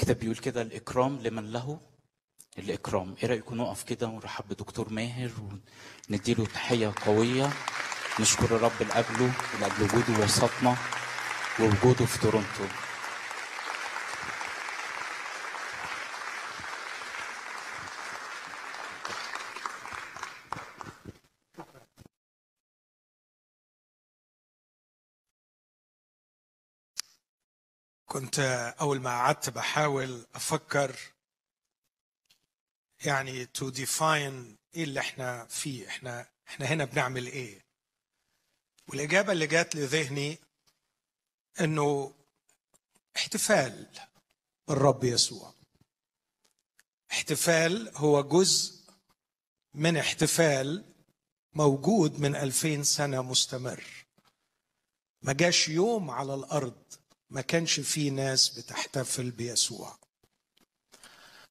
الكتاب بيقول كده الإكرام لمن له الإكرام. إيه رأيكم نقف كده ونرحب بدكتور ماهر ونديله تحية قوية، نشكر الرب لأجله ولأجل وجوده وسطنا ووجوده في تورونتو. كنت أول ما قعدت بحاول أفكر يعني to define إيه اللي إحنا فيه، إحنا هنا بنعمل إيه؟ والإجابة اللي جات لذهني إنه احتفال بالرب يسوع. احتفال هو جزء من احتفال موجود من 2000 سنة مستمر، ما جاش يوم على الأرض ما كانش فيه ناس بتحتفل بيسوع.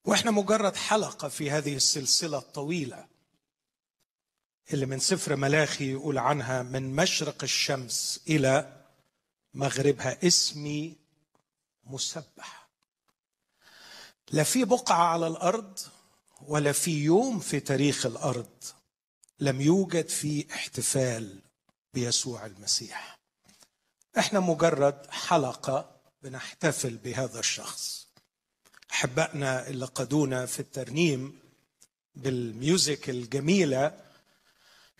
واحنا مجرد حلقة في هذه السلسلة الطويلة اللي من سفر ملاخي يقول عنها من مشرق الشمس إلى مغربها اسمي مسبح. لا في بقعة على الأرض ولا في يوم في تاريخ الأرض لم يوجد فيه احتفال بيسوع المسيح. احنا مجرد حلقة بنحتفل بهذا الشخص. احبائنا اللي قادونا في الترنيم بالميوزك الجميلة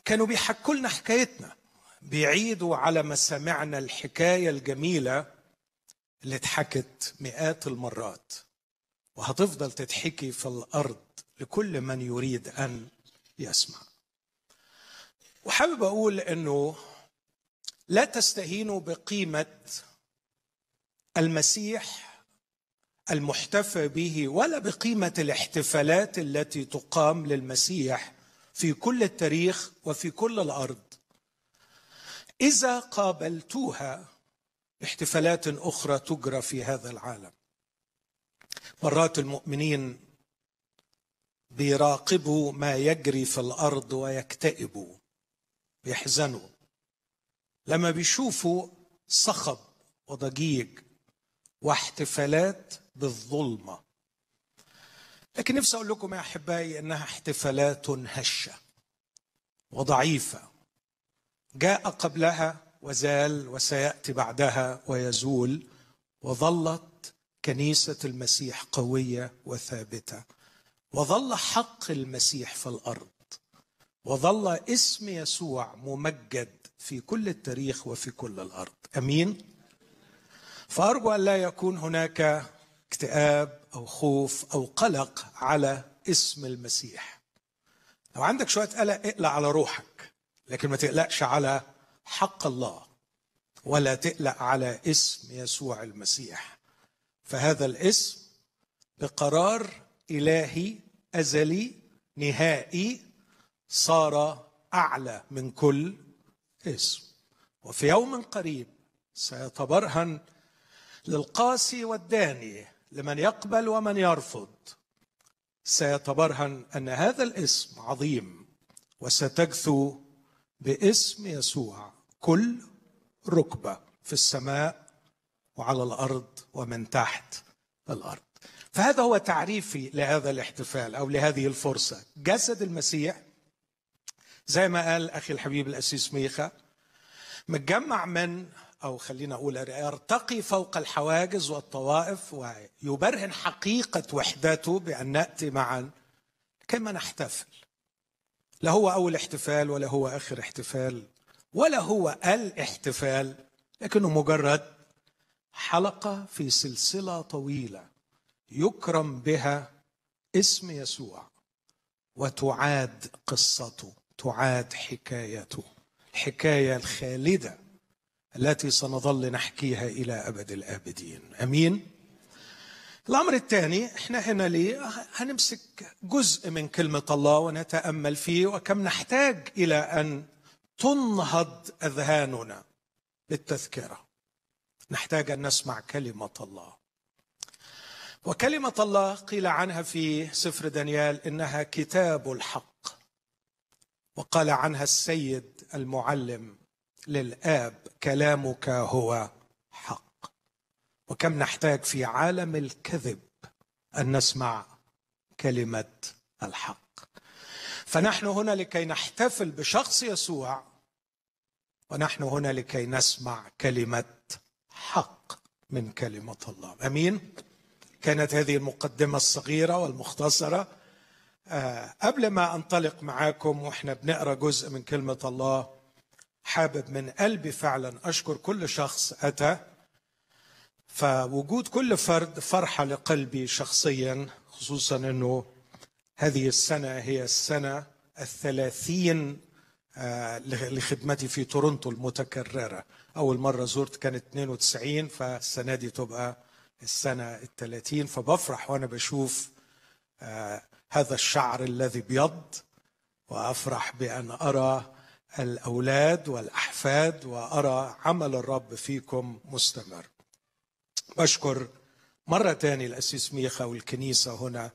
كانوا بيحكوا لنا حكايتنا، بيعيدوا على ما سمعنا الحكاية الجميلة اللي اتحكت مئات المرات وهتفضل تتحكي في الأرض لكل من يريد أن يسمع. وحابب أقول أنه لا تستهينوا بقيمة المسيح المحتفى به ولا بقيمة الاحتفالات التي تقام للمسيح في كل التاريخ وفي كل الأرض إذا قابلتوها باحتفالات أخرى تجرى في هذا العالم. مرات المؤمنين بيراقبوا ما يجري في الأرض ويكتئبوا، بيحزنوا لما بيشوفوا صخب وضجيج واحتفالات بالظلمة. لكن نفسي أقول لكم يا أحبائي أنها احتفالات هشة وضعيفة، جاء قبلها وزال وسيأتي بعدها ويزول، وظلت كنيسة المسيح قوية وثابتة، وظل حق المسيح في الأرض، وظل اسم يسوع ممجد في كل التاريخ وفي كل الأرض. أمين. فأرجو أن لا يكون هناك اكتئاب أو خوف أو قلق على اسم المسيح. لو عندك شوية قلق اقلق على روحك، لكن ما تقلقش على حق الله ولا تقلق على اسم يسوع المسيح. فهذا الاسم بقرار إلهي أزلي نهائي صار أعلى من كل اسم، وفي يوم قريب سيتبرهن للقاسي والداني، لمن يقبل ومن يرفض سيتبرهن أن هذا الاسم عظيم، وستجثو باسم يسوع كل ركبة في السماء وعلى الأرض ومن تحت الأرض. فهذا هو تعريفي لهذا الاحتفال أو لهذه الفرصة. جسد المسيح زي ما قال أخي الحبيب الأسيس ميخا متجمع من، أو خلينا أقول يرتقي فوق الحواجز والطوائف ويبرهن حقيقة وحدته بأن نأتي معا كما نحتفل. لا هو أول احتفال ولا هو آخر احتفال ولا هو الاحتفال، لكنه مجرد حلقة في سلسلة طويلة يكرم بها اسم يسوع وتعاد قصته، تعاد حكايته، الحكاية الخالدة التي سنظل نحكيها إلى أبد الآبدين. أمين. الأمر الثاني، احنا هنا ليه؟ هنمسك جزء من كلمة الله ونتأمل فيه وكم نحتاج إلى أن تنهض أذهاننا بالتذكرة. نحتاج أن نسمع كلمة الله، وكلمة الله قيل عنها في سفر دانيال إنها كتاب الحق، وقال عنها السيد المعلم للآب كلامك هو حق. وكم نحتاج في عالم الكذب أن نسمع كلمة الحق. فنحن هنا لكي نحتفل بشخص يسوع، ونحن هنا لكي نسمع كلمة حق من كلمة الله. أمين. كانت هذه المقدمة الصغيرة والمختصرة. قبل ما أنطلق معاكم وإحنا بنقرأ جزء من كلمة الله، حابب من قلبي فعلا أشكر كل شخص أتى، فوجود كل فرد فرحة لقلبي شخصيا، خصوصا أنه هذه السنة هي السنة 30 لخدمتي في تورونتو المتكررة. أول مرة زرت كانت 92، فالسنة دي تبقى السنة 30. فبفرح وأنا بشوف هذا الشعر الذي بيض، وأفرح بأن أرى الأولاد والأحفاد، وأرى عمل الرب فيكم مستمر. بشكر مرة تاني الأسيس ميخا والكنيسة هنا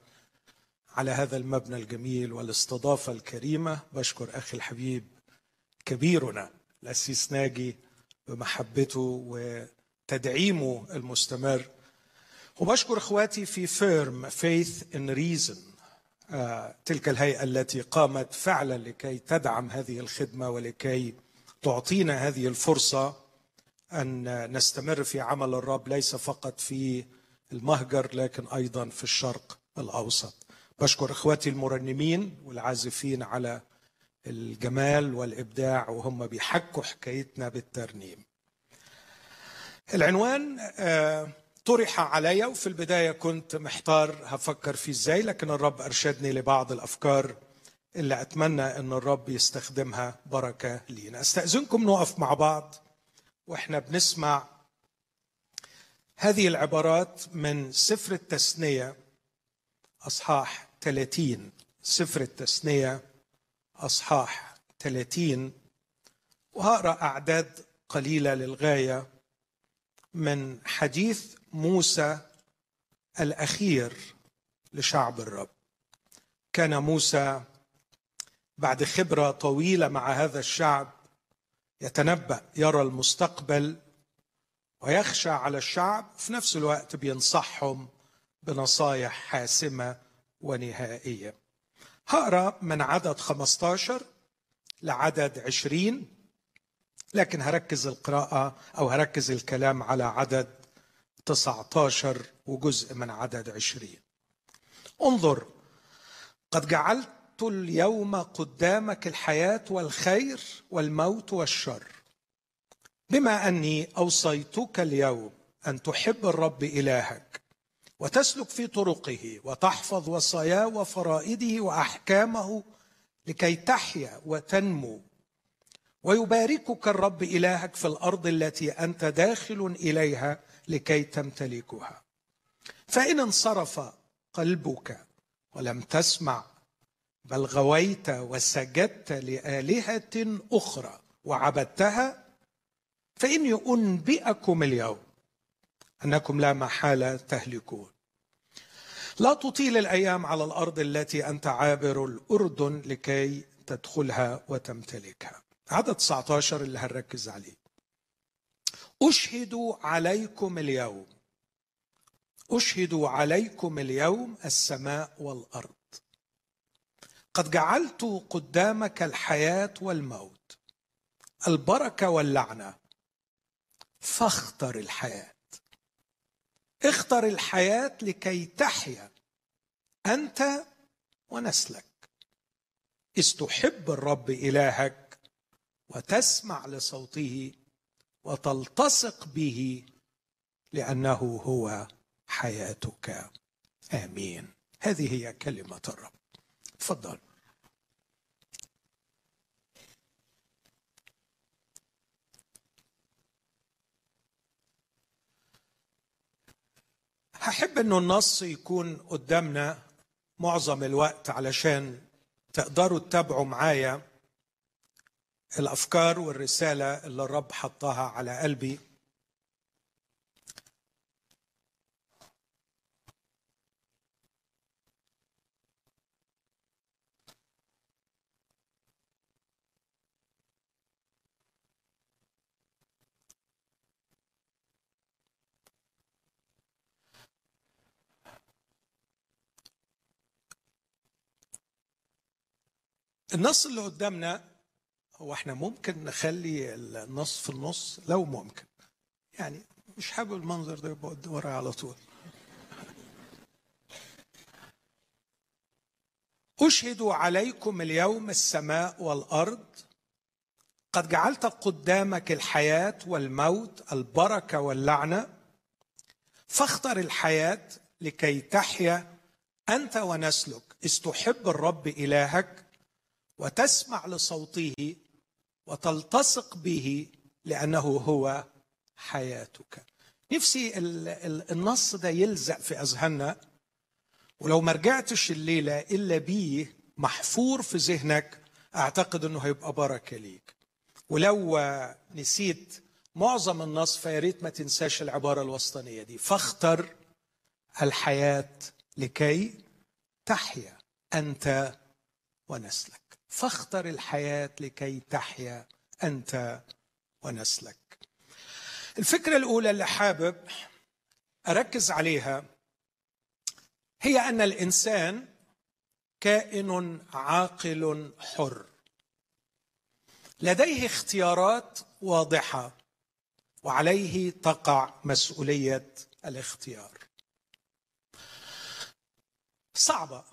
على هذا المبنى الجميل والاستضافة الكريمة. بشكر أخي الحبيب كبيرنا الأسيس ناجي بمحبته وتدعيمه المستمر، وبشكر إخواتي في فيرم فيث إن ريزن، تلك الهيئة التي قامت فعلا لكي تدعم هذه الخدمة ولكي تعطينا هذه الفرصة أن نستمر في عمل الرب، ليس فقط في المهجر لكن أيضا في الشرق الأوسط. بشكر إخواتي المرنمين والعازفين على الجمال والإبداع وهم بيحكوا حكايتنا بالترنيم. العنوان طرح علي، وفي البداية كنت محتار هفكر فيه إزاي، لكن الرب أرشدني لبعض الأفكار اللي أتمنى أن الرب يستخدمها بركة لينا. أستأذنكم نقف مع بعض وإحنا بنسمع هذه العبارات من سفر التثنيه أصحاح 30. سفر التثنيه أصحاح 30، وهقرأ أعداد قليلة للغاية من حديث موسى الأخير لشعب الرب. كان موسى بعد خبرة طويلة مع هذا الشعب يتنبأ، يرى المستقبل ويخشى على الشعب، في نفس الوقت بينصحهم بنصايح حاسمة ونهائية. هقرأ من عدد 15 لعدد 20، لكن هركز القراءة أو هركز الكلام على عدد 19 وجزء من عدد 20. انظر، قد جعلت اليوم قدامك الحياة والخير والموت والشر، بما أني أوصيتك اليوم أن تحب الرب إلهك وتسلك في طرقه وتحفظ وصاياه وفرائده وأحكامه لكي تحيا وتنمو، ويباركك الرب إلهك في الأرض التي أنت داخل إليها لكي تمتلكها. فإن انصرف قلبك ولم تسمع، بل غويت وسجدت لآلهة أخرى وعبدتها، فإني أنبئكم اليوم أنكم لا محالة تهلكون. لا تطيل الأيام على الأرض التي أنت عابر الأردن لكي تدخلها وتمتلكها. عدد 19 اللي هنركز عليه. أشهد عليكم اليوم السماء والأرض، قد جعلت قدامك الحياة والموت، البركة واللعنة، فاختر الحياة. اختر الحياة لكي تحيا أنت ونسلك، إذ تحب الرب إلهك وتسمع لصوته وتلتصق به، لأنه هو حياتك. آمين. هذه هي كلمة الرب. تفضل. هحب انه النص يكون قدامنا معظم الوقت علشان تقدروا تتابعوا معايا الافكار والرساله اللي الرب حطها على قلبي. النص اللي قدامنا هو احنا ممكن نخلي النص في النص لو ممكن، يعني مش حابب المنظر ده يبقى قدام ورايا على طول. أشهد عليكم اليوم السماء والأرض قد جعلت قدامك الحياة والموت، البركة واللعنة، فاختر الحياة لكي تحيا أنت ونسلك، إذ تحب الرب إلهك وتسمع لصوته وتلتصق به لأنه هو حياتك. نفسي النص ده يلزق في أذهاننا، ولو ما رجعتش الليلة إلا بيه محفور في ذهنك أعتقد أنه هيبقى بركة ليك. ولو نسيت معظم النص فيا ريت ما تنساش العبارة الوسطانية دي، فاختر الحياة لكي تحيا أنت ونسلك. فاختر الحياة لكي تحيا أنت ونسلك. الفكرة الأولى اللي حابب أركز عليها هي أن الإنسان كائن عاقل حر، لديه اختيارات واضحة وعليه تقع مسؤولية الاختيار. صعبة،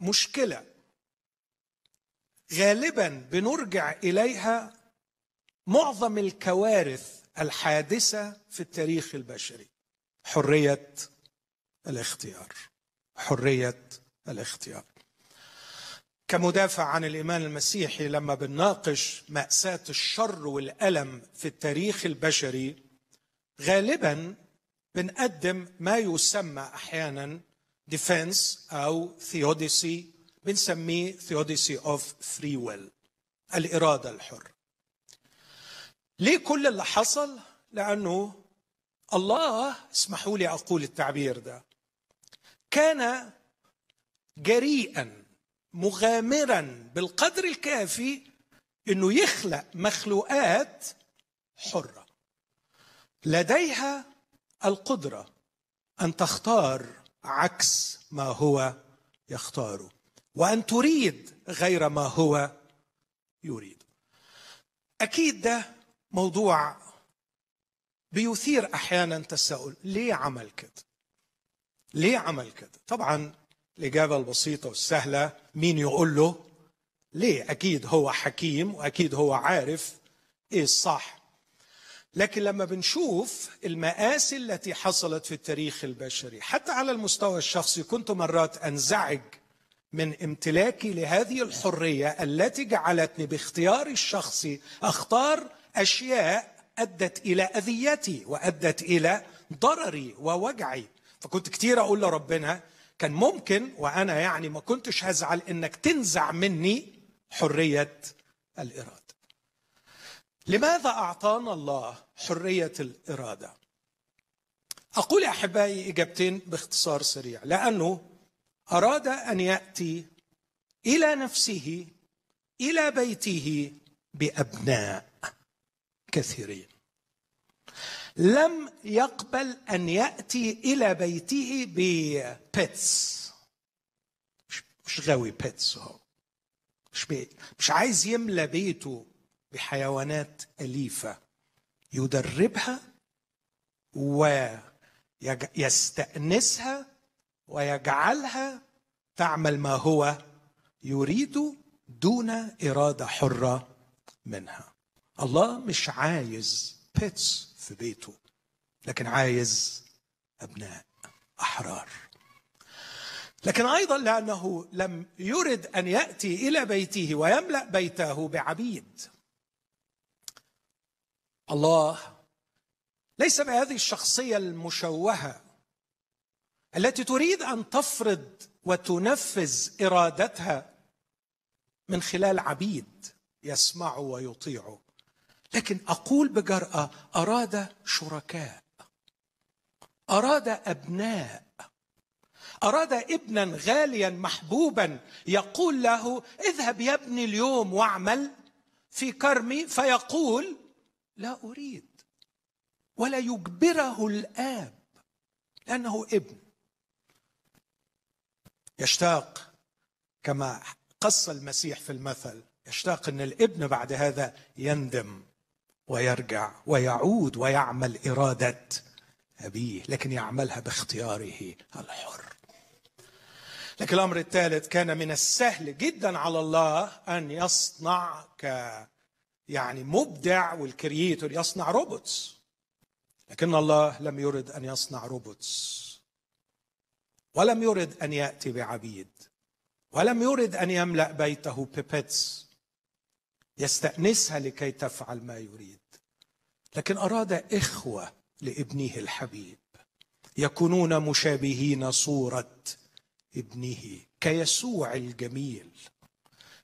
مشكلة غالبا بنرجع إليها معظم الكوارث الحادثة في التاريخ البشري، حرية الاختيار. حرية الاختيار. كمدافع عن الإيمان المسيحي لما بنناقش مأساة الشر والألم في التاريخ البشري غالبا بنقدم ما يسمى أحيانا ديفنس أو ثيوديسي، بنسميه ثيوديسي أوف فري ويل، الإرادة الحرة. ليه كل اللي حصل؟ لأنه الله، اسمحوا لي أقول التعبير ده، كان جريئا مغامرا بالقدر الكافي أنه يخلق مخلوقات حرة لديها القدرة أن تختار عكس ما هو يختاره وأن تريد غير ما هو يريد. أكيد ده موضوع بيثير أحيانا تساؤل، ليه عمل كده؟ ليه عمل كده؟ طبعا الإجابة البسيطة والسهلة، مين يقول له ليه؟ أكيد هو حكيم وأكيد هو عارف إيه الصح. لكن لما بنشوف المآسي التي حصلت في التاريخ البشري حتى على المستوى الشخصي، كنت مرات أنزعج من امتلاكي لهذه الحرية التي جعلتني باختياري الشخصي أختار أشياء أدت إلى أذيتي وأدت إلى ضرري ووجعي. فكنت كتير أقول لربنا كان ممكن، وأنا يعني ما كنتش هزعل، إنك تنزع مني حرية الإرادة. لماذا أعطانا الله حرية الإرادة؟ أقول يا أحبائي إجابتين باختصار سريع، لأنه أراد أن يأتي إلى نفسه إلى بيته بأبناء كثيرين. لم يقبل أن يأتي إلى بيته ببيتس، مش غاوي بيتس، هو مش عايز يملى بيته بحيوانات أليفة يدربها ويستأنسها ويجعلها تعمل ما هو يريد دون إرادة حرة منها. الله مش عايز بيتس في بيته، لكن عايز أبناء أحرار. لكن أيضا لأنه لم يرد أن يأتي إلى بيته ويملأ بيته بعبيد، الله ليس بهذه الشخصية المشوهة التي تريد أن تفرض وتنفذ إرادتها من خلال عبيد يسمعوا ويطيعوا، لكن أقول بجرأة أراد شركاء، أراد أبناء، أراد ابنا غاليا محبوبا يقول له اذهب يا ابني اليوم واعمل في كرمي، فيقول لا أريد، ولا يجبره الآب لأنه ابن. يشتاق كما قص المسيح في المثل، يشتاق أن الابن بعد هذا يندم ويرجع ويعود ويعمل إرادة أبيه، لكن يعملها باختياره الحر. لكن الأمر الثالث، كان من السهل جدا على الله أن يصنع مبدع، والكرييتور يصنع روبوتس، لكن الله لم يرد أن يصنع روبوتس، ولم يرد أن يأتي بعبيد، ولم يرد أن يملأ بيته بيبتس يستأنسها لكي تفعل ما يريد، لكن أراد إخوة لابنه الحبيب يكونون مشابهين صورة ابنه كيسوع الجميل،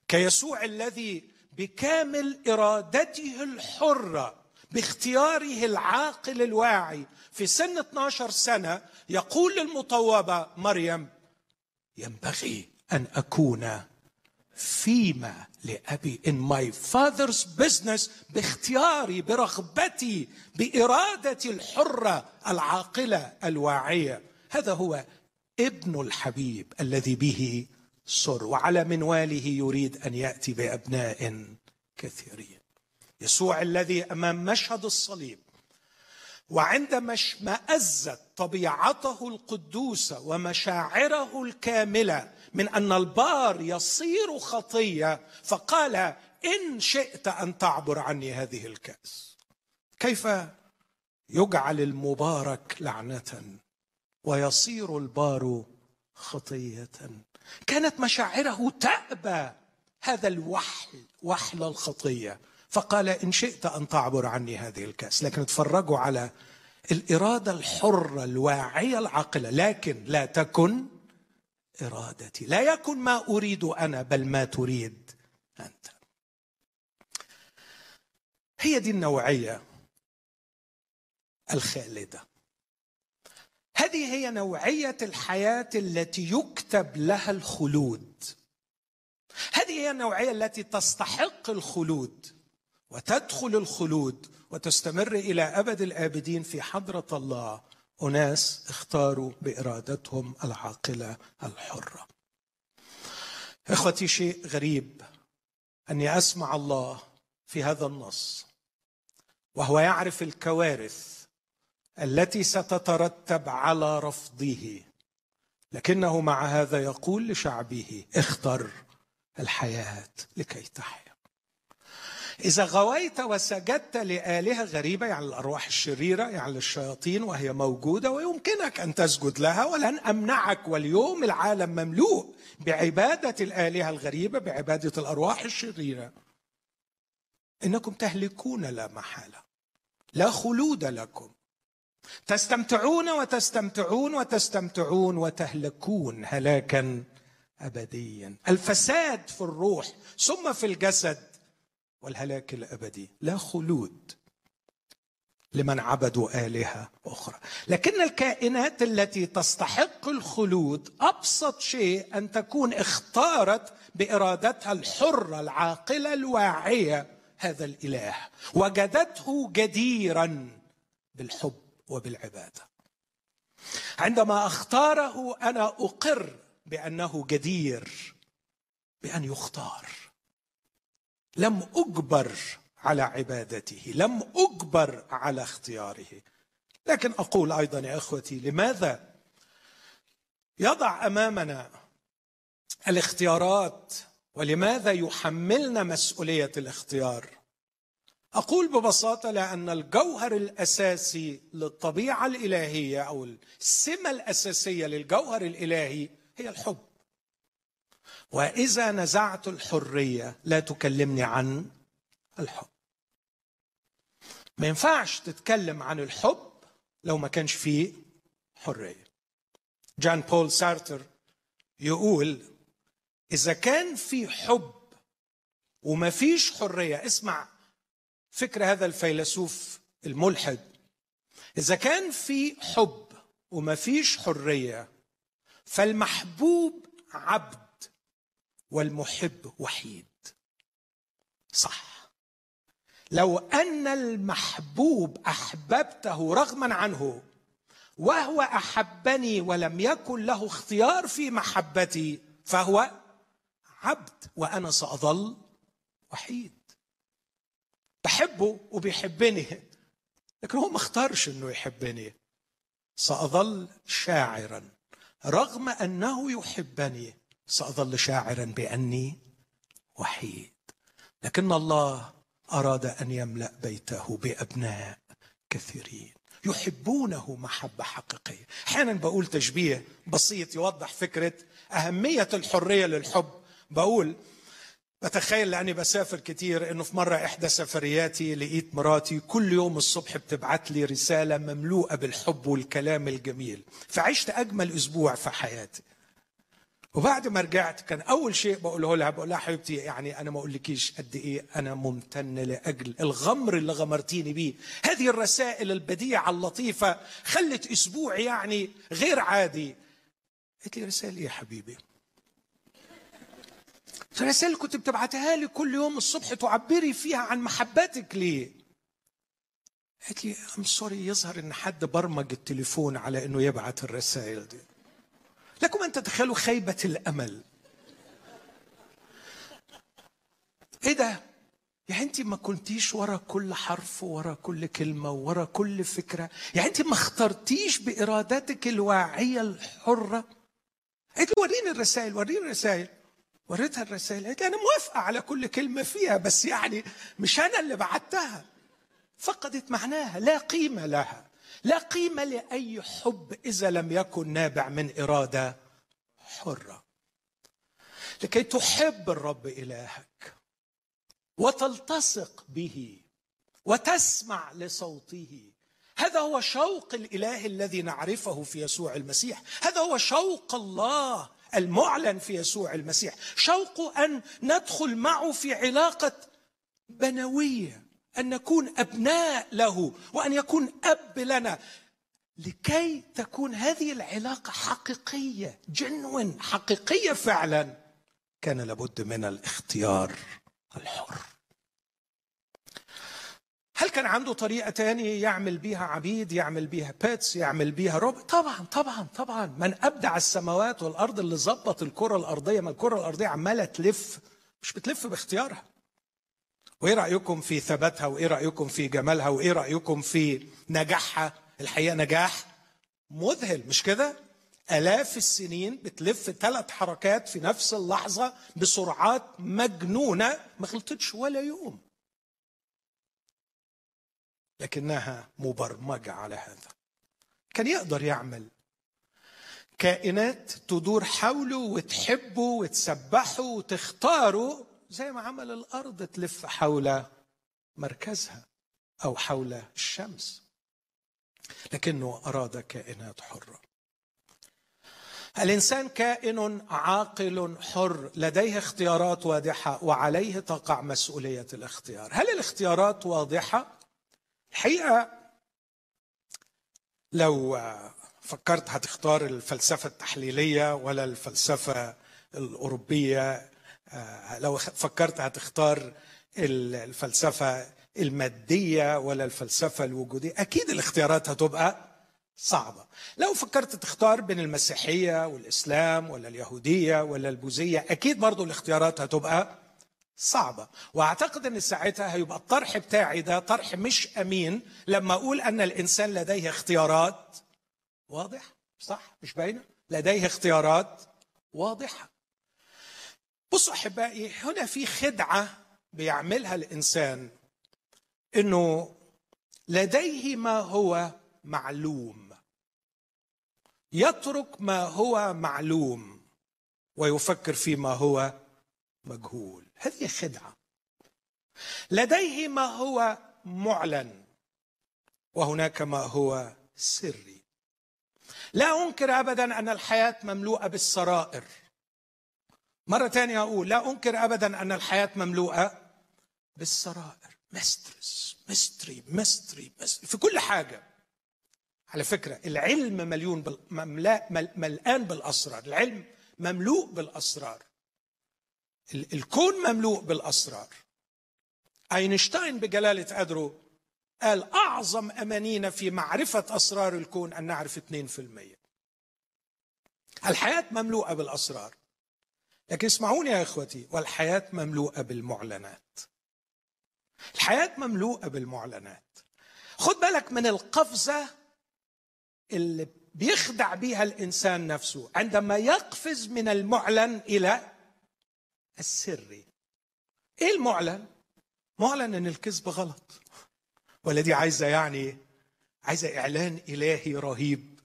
كيسوع الذي بكامل إرادته الحرة باختياره العاقل الواعي في سن 12 سنة يقول للمطوبة مريم: ينبغي أن أكون فيما لأبي in my father's business، باختياري، برغبتي، بإرادتي الحرة العاقلة الواعية. هذا هو ابن الحبيب الذي به سر، وعلى منواله يريد أن يأتي بأبناء كثيرين. يسوع الذي أمام مشهد الصليب وعندما اشمأزت طبيعته القدوسة ومشاعره الكاملة من أن البار يصير خطية، فقال: إن شئت أن تعبر عني هذه الكأس. كيف يجعل المبارك لعنة ويصير البار خطية؟ كانت مشاعره تأبى هذا الوحل، وحل الخطية، فقال: إن شئت أن تعبر عني هذه الكأس. لكن اتفرجوا على الإرادة الحرة الواعية العاقلة: لكن لا تكن إرادتي، لا يكن ما أريد أنا بل ما تريد أنت. هي دي النوعية الخالدة، هذه هي نوعية الحياة التي يكتب لها الخلود، هذه هي النوعية التي تستحق الخلود وتدخل الخلود وتستمر إلى أبد الآبدين في حضرة الله، أناس اختاروا بإرادتهم العاقلة الحرة. إخوتي، شيء غريب أني أسمع الله في هذا النص وهو يعرف الكوارث التي ستترتب على رفضه، لكنه مع هذا يقول لشعبه: اختر الحياة لكي تحيا. إذا غويت وسجدت لآلهة غريبة، الأرواح الشريرة، الشياطين، وهي موجودة ويمكنك أن تسجد لها ولن أمنعك، واليوم العالم مملوء بعبادة الآلهة الغريبة، بعبادة الأرواح الشريرة، إنكم تهلكون لا محالة، لا خلود لكم، تستمتعون وتستمتعون وتستمتعون وتهلكون هلاكا أبديا. الفساد في الروح ثم في الجسد والهلاك الأبدي، لا خلود لمن عبدوا آلهة أخرى. لكن الكائنات التي تستحق الخلود أبسط شيء أن تكون اختارت بإرادتها الحرة العاقلة الواعية هذا الإله، وجدته جديرا بالحب وبالعبادة. عندما أختاره أنا أقر بأنه جدير بأن يختار، لم أجبر على عبادته، لم أجبر على اختياره. لكن أقول أيضا يا إخوتي، لماذا يضع أمامنا الاختيارات ولماذا يحملنا مسؤولية الاختيار؟ أقول ببساطة: لأن الجوهر الأساسي للطبيعة الإلهية أو السمة الأساسية للجوهر الإلهي هي الحب، وإذا نزعت الحرية لا تكلمني عن الحب. ما ينفعش تتكلم عن الحب لو ما كانش فيه حرية. جان بول سارتر يقول: إذا كان في حب وما فيش حرية، اسمع فكرة هذا الفيلسوف الملحد، إذا كان في حب وما فيش حرية فالمحبوب عبد والمحب وحيد. صح، لو أن المحبوب أحببته رغما عنه وهو أحبني ولم يكن له اختيار في محبتي فهو عبد وأنا سأظل وحيد. بحبه وبيحبني، لكن هو ما اختارش أنه يحبني. سأظل شاعرا رغم أنه يحبني، سأظل شاعرا بأني وحيد، لكن الله أراد أن يملأ بيته بأبناء كثيرين يحبونه محبة حقيقية. أحيانا بقول تشبيه بسيط يوضح فكرة أهمية الحرية للحب. بقول بتخيل لأني بسافر كتير أنه في مرة إحدى سفرياتي لقيت مراتي كل يوم الصبح بتبعت لي رسالة مملوءة بالحب والكلام الجميل، فعشت أجمل أسبوع في حياتي. وبعد ما رجعت كان أول شيء بقوله لها، بقول لها حبيبتي يعني أنا ما أقولكيش قد إيه أنا ممتن لأجل الغمر اللي غمرتيني بيه. هذه الرسائل البديعة اللطيفة خلت أسبوع يعني غير عادي. قلت لي رسالة إيه يا حبيبي؟ الرسالة كنت بتبعتها لي كل يوم الصبح تعبري فيها عن محبتك ليه؟ قلت لي أم سوري، يظهر إن حد برمج التليفون على إنه يبعت الرسائل دي. لكم أن تتخيلوا خيبة الأمل. إيه ده؟ يعني أنت ما كنتيش ورا كل حرف ورا كل كلمة ورا كل فكرة، يعني أنت ما اخترتيش بإرادتك الواعية الحرة؟ قلت لي وريني الرسائل، وريني الرسائل. وريتها الرسائل، قالت لي أنا موافقة على كل كلمة فيها، بس يعني مش أنا اللي بعتها. فقدت معناها، لا قيمة لها، لا قيمة لأي حب إذا لم يكن نابع من إرادة حرة. لكي تحب الرب إلهك وتلتصق به وتسمع لصوته، هذا هو شوق الإله الذي نعرفه في يسوع المسيح، هذا هو شوق الله المعلن في يسوع المسيح، شوق أن ندخل معه في علاقة بنوية، أن نكون أبناء له وأن يكون أب لنا. لكي تكون هذه العلاقة حقيقية، جنون حقيقية فعلا، كان لابد من الاختيار الحر. هل كان عنده طريقة تانية يعمل بيها عبيد، يعمل بيها بيتس، يعمل بيها روبوت؟ طبعا طبعا طبعا. من أبدع السماوات والأرض اللي ظبط الكرة الأرضية. ما الكرة الأرضية عمالة تلف، مش بتلف باختيارها. وإيه رأيكم في ثباتها، وإيه رأيكم في جمالها، وإيه رأيكم في نجاحها؟ الحقيقة نجاح مذهل، مش كده؟ آلاف السنين بتلف 3 حركات في نفس اللحظة بسرعات مجنونة، ما غلطتش ولا يوم، لكنها مبرمجة على هذا. كان يقدر يعمل كائنات تدور حوله وتحبه وتسبحه وتختاره زي ما عمل الأرض تلف حول مركزها أو حول الشمس، لكنه أراد كائنات حرة. الإنسان كائن عاقل حر، لديه اختيارات واضحة وعليه تقع مسؤولية الاختيار. هل الاختيارات واضحة؟ الحقيقة لو فكرت هتختار الفلسفة التحليلية ولا الفلسفة الأوروبية، لو فكرت هتختار الفلسفة المادية ولا الفلسفة الوجودية، أكيد الاختيارات هتبقى صعبة. لو فكرت تختار بين المسيحية والإسلام ولا اليهودية ولا البوذية، أكيد برضو الاختيارات هتبقى صعبة. وأعتقد أن ساعتها هيبقى الطرح بتاعي ده طرح مش أمين لما أقول أن الإنسان لديه اختيارات واضحة. صح؟ مش باينة؟ لديه اختيارات واضحة. بصوا أحبائي، هنا في خدعة بيعملها الإنسان، إنه لديه ما هو معلوم، يترك ما هو معلوم ويفكر فيما هو مجهول. هذه خدعة. لديه ما هو معلن وهناك ما هو سري. لا أنكر أبدا أن الحياة مملوءة بالسرائر. مرة تانية أقول لا أنكر أبدا أن الحياة مملوءة بالسرائر، ميستري في كل حاجة. على فكرة العلم مليون ملآن بالأسرار، العلم مملوء بالأسرار، الكون مملوء بالأسرار. أينشتاين بجلالة قدره قال أعظم أمانينا في معرفة أسرار الكون أن نعرف 2%. الحياة مملوءة بالأسرار، لكن اسمعوني يا إخوتي، والحياة مملوءة بالمعلنات. الحياة مملوءة بالمعلنات. خد بالك من القفزة اللي بيخدع بيها الإنسان نفسه عندما يقفز من المعلن إلى السري. إيه المعلن؟ معلن إن الكذب غلط، ولا دي عايزة يعني عايزة إعلان إلهي رهيب.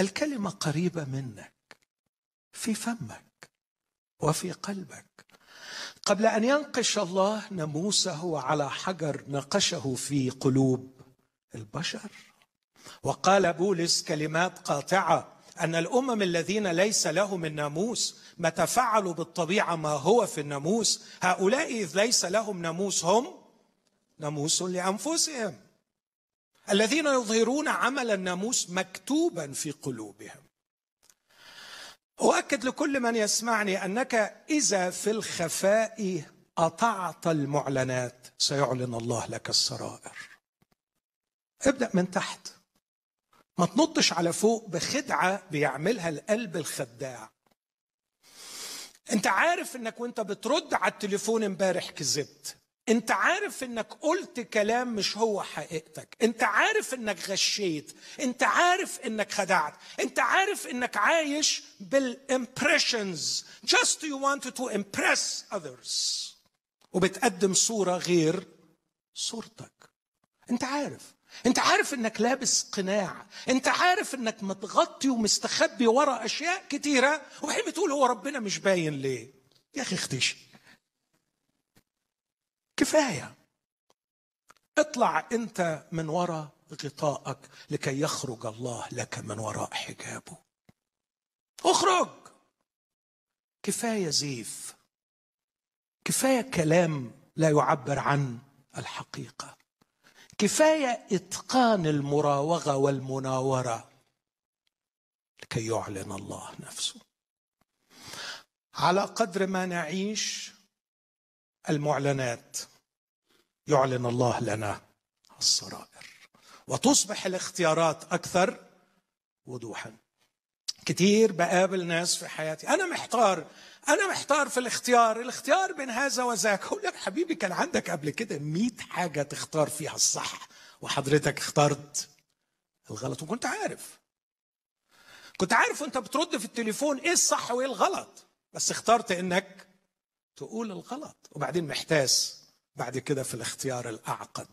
الكلمة قريبة منك، في فمك وفي قلبك. قبل أن ينقش الله ناموسه على حجر نقشه في قلوب البشر. وقال بولس كلمات قاطعة أن الأمم الذين ليس لهم الناموس متى فعلوا بالطبيعة ما هو في الناموس، هؤلاء إذ ليس لهم ناموس هم ناموس لأنفسهم، الذين يظهرون عمل الناموس مكتوبا في قلوبهم. أؤكد لكل من يسمعني أنك إذا في الخفاء أطعت المعلنات سيعلن الله لك السرائر. ابدأ من تحت، ما تنطش على فوق بخدعة بيعملها القلب الخداع. انت عارف انك وانت بترد على التليفون امبارح كذبت، انت عارف انك قلت كلام مش هو حقيقتك، انت عارف انك غشيت، انت عارف انك خدعت، انت عارف انك عايش بالامبريشنز، just you want to impress others، وبتقدم صورة غير صورتك. انت عارف، انت عارف انك لابس قناع، انت عارف انك متغطي ومستخبي ورا اشياء كتيرة، وبعدين بتقول هو ربنا مش باين ليه؟ يا اخي اختشي، كفاية. اطلع انت من وراء غطائك لكي يخرج الله لك من وراء حجابه. اخرج، كفاية زيف، كفاية كلام لا يعبر عن الحقيقة، كفاية اتقان المراوغة والمناورة لكي يعلن الله نفسه. على قدر ما نعيش المعلنات يعلن الله لنا السرائر، وتصبح الاختيارات أكثر وضوحا. كتير بقابل ناس في حياتي، أنا محتار في الاختيار بين هذا وذاك. أقول لك حبيبي، كان عندك قبل كده 100 حاجة تختار فيها الصح، وحضرتك اخترت الغلط وكنت عارف. كنت عارف وأنت بترد في التليفون إيه الصح وإيه الغلط، بس اخترت إنك تقول الغلط، وبعدين محتاس بعد كده في الاختيار الأعقد.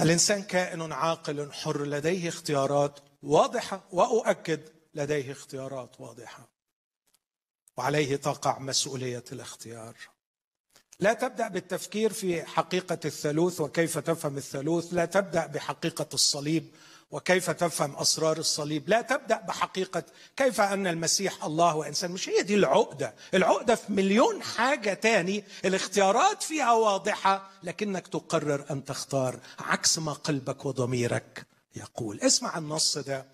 الإنسان كائن عاقل حر، لديه اختيارات واضحة، وأؤكد لديه اختيارات واضحة، وعليه تقع مسؤولية الاختيار. لا تبدأ بالتفكير في حقيقة الثالوث وكيف تفهم الثالوث، لا تبدأ بحقيقة الصليب وكيف تفهم أسرار الصليب، لا تبدأ بحقيقة كيف أن المسيح الله وإنسان. مش هي دي العقدة، العقدة في 1,000,000 حاجة تاني الاختيارات فيها واضحة، لكنك تقرر أن تختار عكس ما قلبك وضميرك يقول. اسمع النص ده،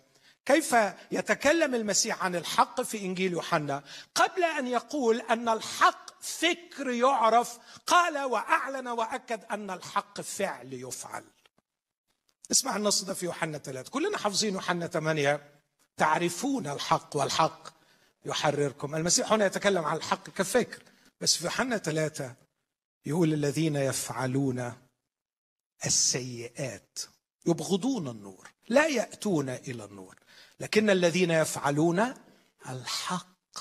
كيف يتكلم المسيح عن الحق في إنجيل يوحنا. قبل أن يقول أن الحق فكر يعرف، قال وأعلن وأكد أن الحق فعل يفعل. اسمع النص ده في يوحنا 3، كلنا حافظين يوحنا 8، تعرفون الحق والحق يحرركم. المسيح هنا يتكلم عن الحق كفكر، بس في يوحنا 3 يقول الذين يفعلون السيئات يبغضون النور لا يأتون إلى النور، لكن الذين يفعلون الحق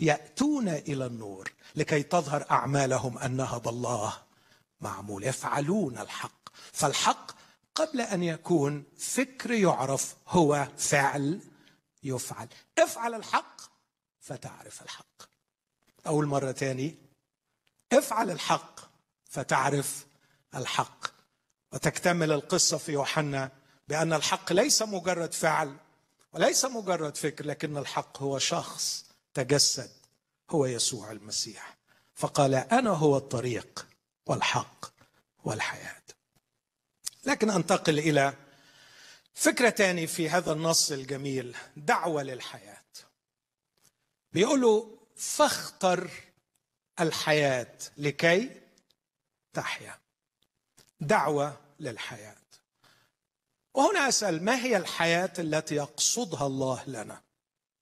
يأتون إلى النور لكي تظهر أعمالهم أنها بالله معمول. يفعلون الحق، فالحق قبل أن يكون فكر يعرف هو فعل يفعل. افعل الحق فتعرف الحق. أول مرة تاني، افعل الحق فتعرف الحق. وتكتمل القصة في يوحنا بأن الحق ليس مجرد فعل وليس مجرد فكر، لكن الحق هو شخص تجسد، هو يسوع المسيح، فقال أنا هو الطريق والحق والحياة. لكن أنتقل إلى فكرة تاني في هذا النص الجميل، دعوة للحياة. بيقولوا فاختر الحياة لكي تحيا، دعوة للحياة. وهنا أسأل، ما هي الحياة التي يقصدها الله لنا؟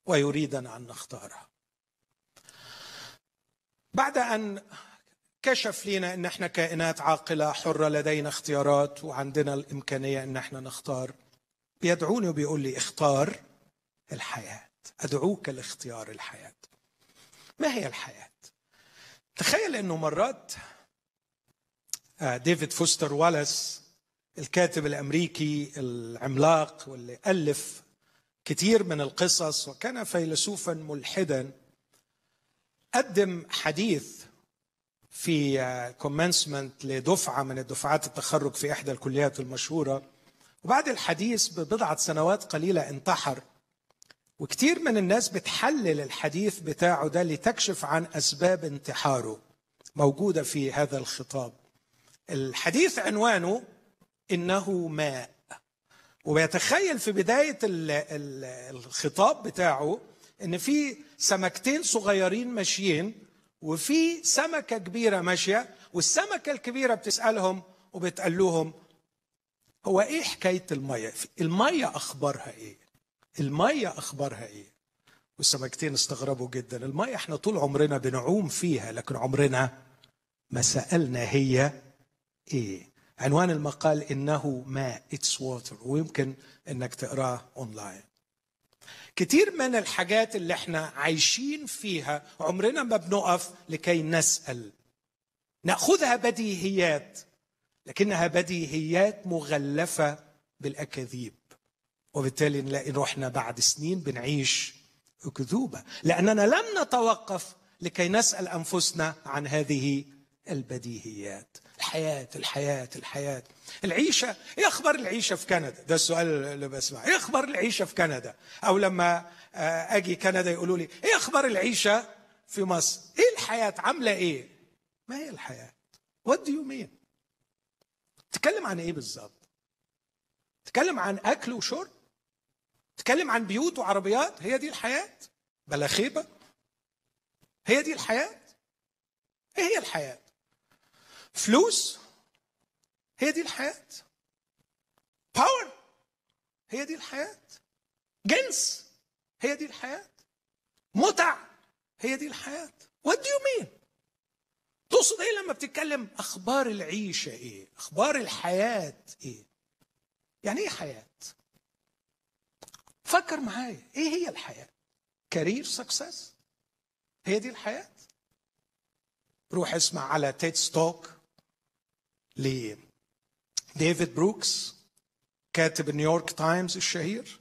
ويريدنا أن نختارها. بعد أن كشف لنا أن احنا كائنات عاقلة حرة، لدينا اختيارات وعندنا الإمكانية أن احنا نختار، بيدعوني وبيقول لي اختار الحياة، أدعوك لاختيار الحياة. ما هي الحياة؟ تخيل أنه مرات ديفيد فوستر والس الكاتب الأمريكي العملاق واللي ألف كتير من القصص وكان فيلسوفا ملحدا، قدم حديث في كومنسمنت لدفعة من الدفعات التخرج في إحدى الكليات المشهورة، وبعد الحديث ببضعة سنوات قليلة انتحر، وكتير من الناس بتحلل الحديث بتاعه ده لتكشف عن أسباب انتحاره موجودة في هذا الخطاب. الحديث عنوانه إنه ماء، وبيتخيل في بداية الخطاب بتاعه إن في سمكتين صغيرين ماشيين وفي سمكة كبيرة ماشية، والسمكة الكبيرة بتسألهم وبتقلوهم هو إيه حكاية المية؟ المية أخبارها إيه؟ المية أخبارها إيه؟ والسمكتين استغربوا جدا، المية إحنا طول عمرنا بنعوم فيها لكن عمرنا ما سألنا هي إيه؟ عنوان المقال إنه ماء، It's water، ويمكن إنك تقراه أونلاين. كتير من الحاجات اللي احنا عايشين فيها عمرنا ما بنقف لكي نسأل، نأخذها بديهيات لكنها بديهيات مغلفة بالأكاذيب، وبالتالي نلاقي روحنا بعد سنين بنعيش أكذوبة لأننا لم نتوقف لكي نسأل أنفسنا عن هذه البديهيات. الحياة الحياة الحياة، العيشة، ايه اخبار العيشة في كندا؟ ده السؤال اللي بسمعه، ايه اخبار العيشة في كندا؟ او لما اجي كندا يقولوا لي ايه اخبار العيشة في مصر؟ ايه الحياة عاملة ايه؟ ما هي الحياة؟ What do you mean؟ تتكلم عن ايه بالظبط؟ تتكلم عن اكل وشرب؟ تتكلم عن بيوت وعربيات؟ هي دي الحياة؟ بلا خيبة؟ هي دي الحياة؟ ايه هي الحياة؟ فلوس؟ هي دي الحياة؟ باور؟ هي دي الحياة؟ جنس؟ هي دي الحياة؟ متع؟ هي دي الحياة؟ What do you mean؟ تقصد ايه لما بتتكلم اخبار العيشة ايه؟ اخبار الحياة ايه؟ يعني ايه حياة؟ فكر معايا، ايه هي الحياة؟ كارير سكسس؟ هي دي الحياة؟ روح اسمع على تيد ستوك لديفيد بروكس كاتب نيويورك تايمز الشهير،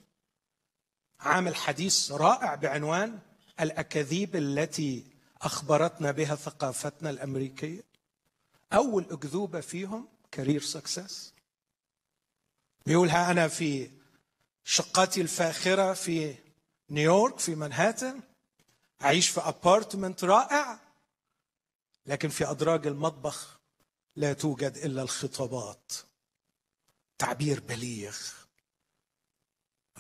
عامل حديث رائع بعنوان الأكاذيب التي أخبرتنا بها ثقافتنا الأمريكية. أول أكذوبة فيهم كارير سكسس، بيقولها أنا في شقتي الفاخرة في نيويورك في منهاتن، أعيش في أبارتمنت رائع، لكن في أدراج المطبخ لا توجد إلا الخطابات. تعبير بليغ،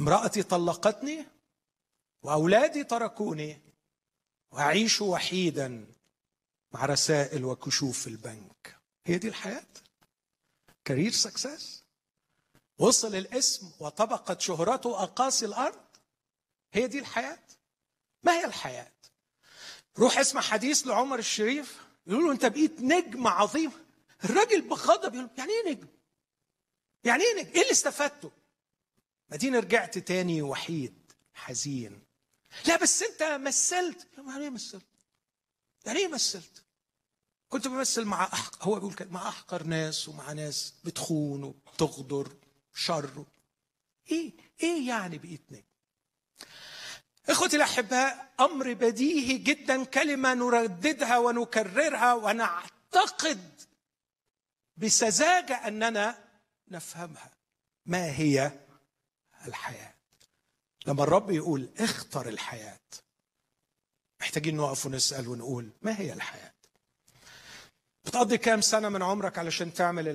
امرأتي طلقتني وأولادي تركوني وأعيش وحيدا مع رسائل وكشوف البنك. هي دي الحياة؟ كارير سكسس؟ وصل الاسم وطبقة شهرته أقاصي الأرض. هي دي الحياة؟ ما هي الحياة؟ روح اسمع حديث لعمر الشريف، يقول له انت بقيت نجم عظيم، الراجل بغضب يقول يعني ايه نجم؟ يعني ايه نجم؟ ايه اللي استفدته؟ بعدين رجعت تاني وحيد حزين. لا بس انت مثلت. يعني ايه مثلت؟ يعني ايه مثلت؟ كنت بمثل مع احقر، هو بيقول كده، مع احقر ناس ومع ناس بتخون وبتغدر شر. ايه يعني بقيت نجم؟ إخوتي الأحباء، أمر بديهي جدا، كلمة نرددها ونكررها ونعتقد بسذاجة أننا نفهمها. ما هي الحياة؟ لما الرب يقول اختر الحياة، محتاجين نقف ونسأل ونقول ما هي الحياة؟ بتقضي كام سنة من عمرك علشان تعمل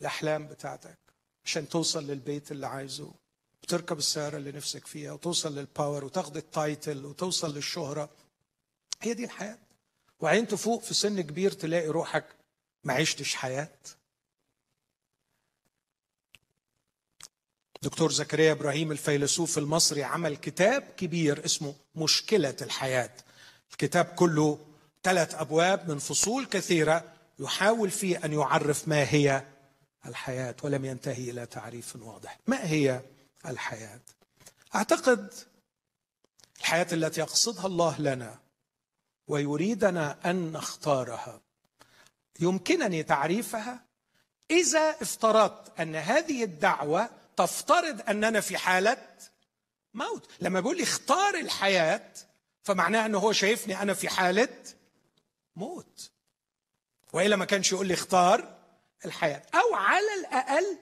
الأحلام بتاعتك، عشان توصل للبيت اللي عايزه، بتركب السيارة اللي نفسك فيها، وتوصل للباور، وتاخد التايتل، وتوصل للشهرة؟ هي دي الحياة؟ وبعدين تفوق في سن كبير تلاقي روحك ما عشتش حياة. الدكتور زكريا إبراهيم الفيلسوف المصري عمل كتاب كبير اسمه مشكلة الحياة. الكتاب كله 3 أبواب من فصول كثيرة يحاول فيه أن يعرف ما هي الحياة، ولم ينتهي إلى تعريف واضح. ما هي الحياة؟ أعتقد الحياة التي يقصدها الله لنا ويريدنا أن نختارها يمكنني تعريفها إذا افترضت أن هذه الدعوة تفترض أننا في حالة موت. لما بيقول لي اختار الحياة فمعناه أنه هو شايفني أنا في حالة موت، وإلا ما كانش يقول لي اختار الحياة، أو على الأقل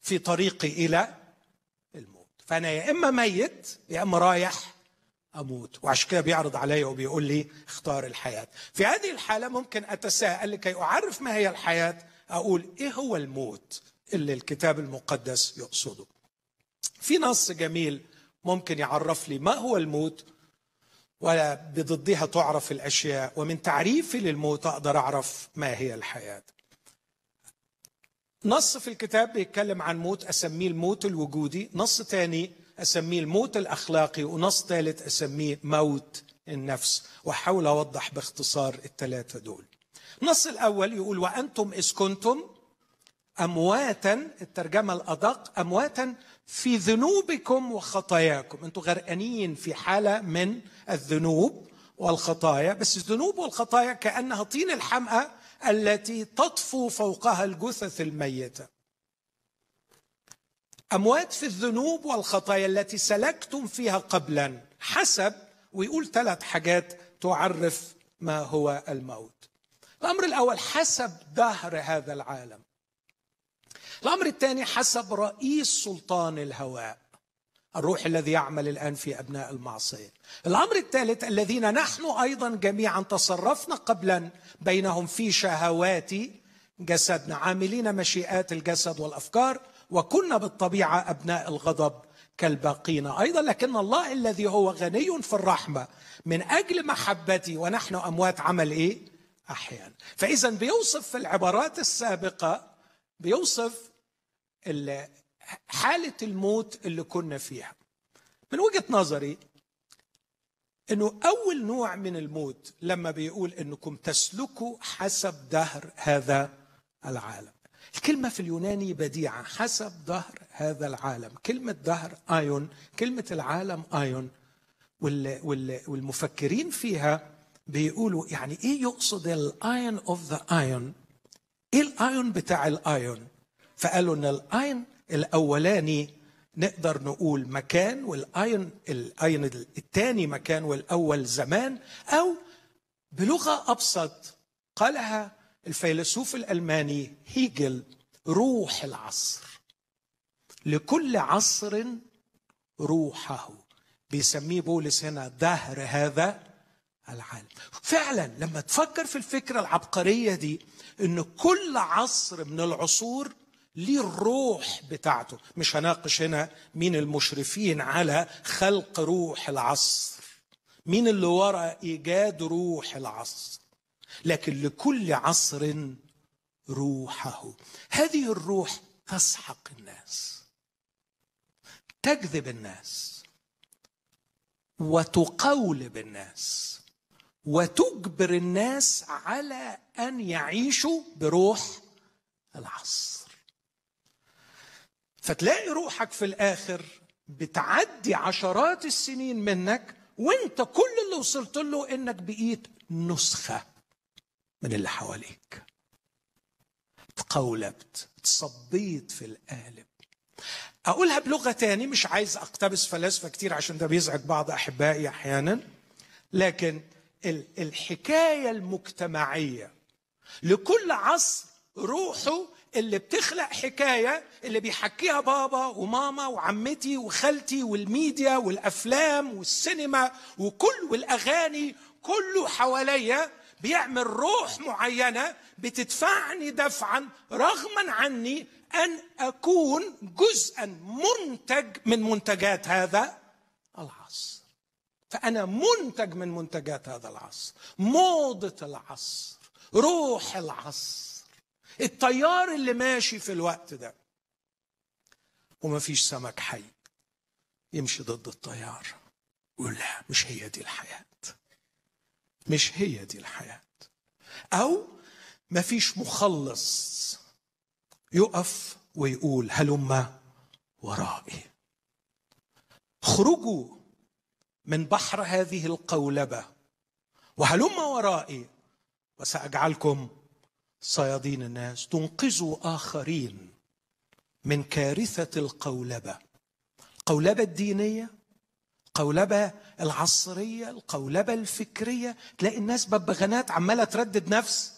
في طريقي إلى الموت. فأنا يا إما ميت يا إما رايح أموت، وعشان كده بيعرض علي وبيقول لي اختار الحياة. في هذه الحالة ممكن أتساءل لكي أعرف ما هي الحياة، أقول إيه هو الموت اللي الكتاب المقدس يقصده؟ في نص جميل ممكن يعرف لي ما هو الموت، ولا بضدها تعرف الأشياء، ومن تعريفي للموت أقدر أعرف ما هي الحياة. نص في الكتاب بيتكلم عن موت أسميه الموت الوجودي، نص تاني أسميه الموت الأخلاقي، ونص ثالث أسميه موت النفس، وأحاول أوضح باختصار ال3 دول. النص الأول يقول وأنتم إذ كنتم أمواتا، الترجمة الأدق أمواتا في ذنوبكم وخطاياكم. أنتوا غرقانين في حالة من الذنوب والخطايا، بس الذنوب والخطايا كأنها طين الحمأة التي تطفو فوقها الجثث الميتة. أموات في الذنوب والخطايا التي سلكتم فيها قبلا حسب، ويقول 3 حاجات تعرف ما هو الموت. الأمر الأول حسب دهر هذا العالم. الأمر الثاني حسب رئيس سلطان الهواء، الروح الذي يعمل الآن في أبناء المعصية. الأمر الثالث الذين نحن أيضا جميعا تصرفنا قبلا بينهم في شهوات جسدنا، عاملين مشيئات الجسد والأفكار، وكنا بالطبيعة أبناء الغضب كالباقين أيضا، لكن الله الذي هو غني في الرحمة من أجل محبتي ونحن أموات عمل إيه؟ أحيانا. فإذا بيوصف في العبارات السابقة بيوصف حالة الموت اللي كنا فيها. من وجهة نظري أنه أول نوع من الموت لما بيقول أنكم تسلكوا حسب دهر هذا العالم. الكلمة في اليوناني بديعة، حسب دهر هذا العالم. كلمة دهر آيون، كلمة العالم آيون، والمفكرين فيها بيقولوا يعني إيه يقصد الآيون أوف ذا آيون؟ إيه الآيون بتاع الآيون؟ فقالوا إن الآيون الأولاني نقدر نقول مكان، والآيون الثاني مكان، والأول زمان، أو بلغة أبسط قالها الفيلسوف الألماني هيجل روح العصر. لكل عصر روحه، بيسميه بولس هنا دهر هذا العالم. فعلا لما تفكر في الفكرة العبقرية دي ان كل عصر من العصور ليه الروح بتاعته. مش هناقش هنا مين المشرفين على خلق روح العصر، مين اللي وراء إيجاد روح العصر، لكن لكل عصر روحه. هذه الروح تسحق الناس، تجذب الناس، وتقولب الناس، وتجبر الناس على أن يعيشوا بروح العصر. فتلاقي روحك في الآخر بتعدي عشرات السنين منك، وانت كل اللي وصلت له انك بقيت نسخة من اللي حواليك، تقولبت، تصبيت في القالب. أقولها بلغة تاني، مش عايز أقتبس فلاسفة كتير عشان ده بيزعج بعض أحبائي أحيانا، لكن الحكاية المجتمعية لكل عصر روحه اللي بتخلق حكاية اللي بيحكيها بابا وماما وعمتي وخالتي والميديا والأفلام والسينما والأغاني، كله حواليا بيعمل روح معينة بتدفعني دفعا رغما عني أن أكون جزءا منتج من منتجات هذا العصر. فأنا منتج من منتجات هذا العصر، موضة العصر، روح العصر، التيار اللي ماشي في الوقت ده. وما فيش سمك حي يمشي ضد التيار ويقول لا مش هي دي الحياة، مش هي دي الحياة. أو ما فيش مخلص يقف ويقول هلم ورائي. خرجوا من بحر هذه القولبة وهلم ورائي وسأجعلكم صيادين الناس، تنقذوا آخرين من كارثة القولبة، القولبة الدينية، القولبة العصرية، القولبة الفكرية. تلاقي الناس ببغانات عمالة تردد نفس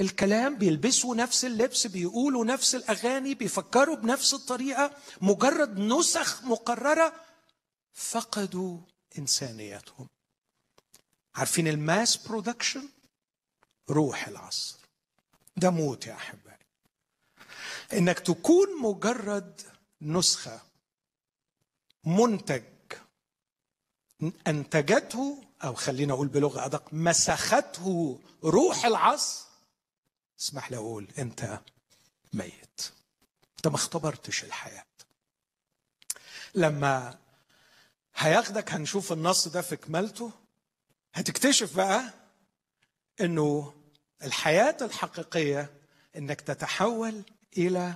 الكلام، بيلبسوا نفس اللبس، بيقولوا نفس الأغاني، بيفكروا بنفس الطريقة، مجرد نسخ مقررة. فقدوا إنسانيتهم. عارفين الماس برودكشن؟ روح العصر ده موت يا أحبائي، إنك تكون مجرد نسخة، منتج أنتجته، أو خلينا أقول بلغة أدق، مسخته روح العصر. اسمح لي أقول أنت ميت، أنت ما اختبرتش الحياة. لما هياخدك هنشوف النص ده في كمالته، هتكتشف بقى أنه الحياة الحقيقية أنك تتحول إلى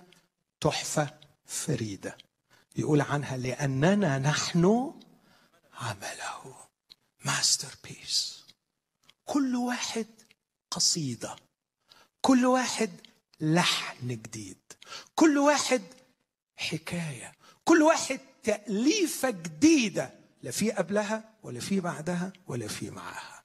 تحفة فريدة، يقول عنها لأننا نحن عمله، ماستر بيس. كل واحد قصيدة، كل واحد لحن جديد، كل واحد حكاية، كل واحد تأليفة جديدة، لا في قبلها ولا في بعدها ولا في معها.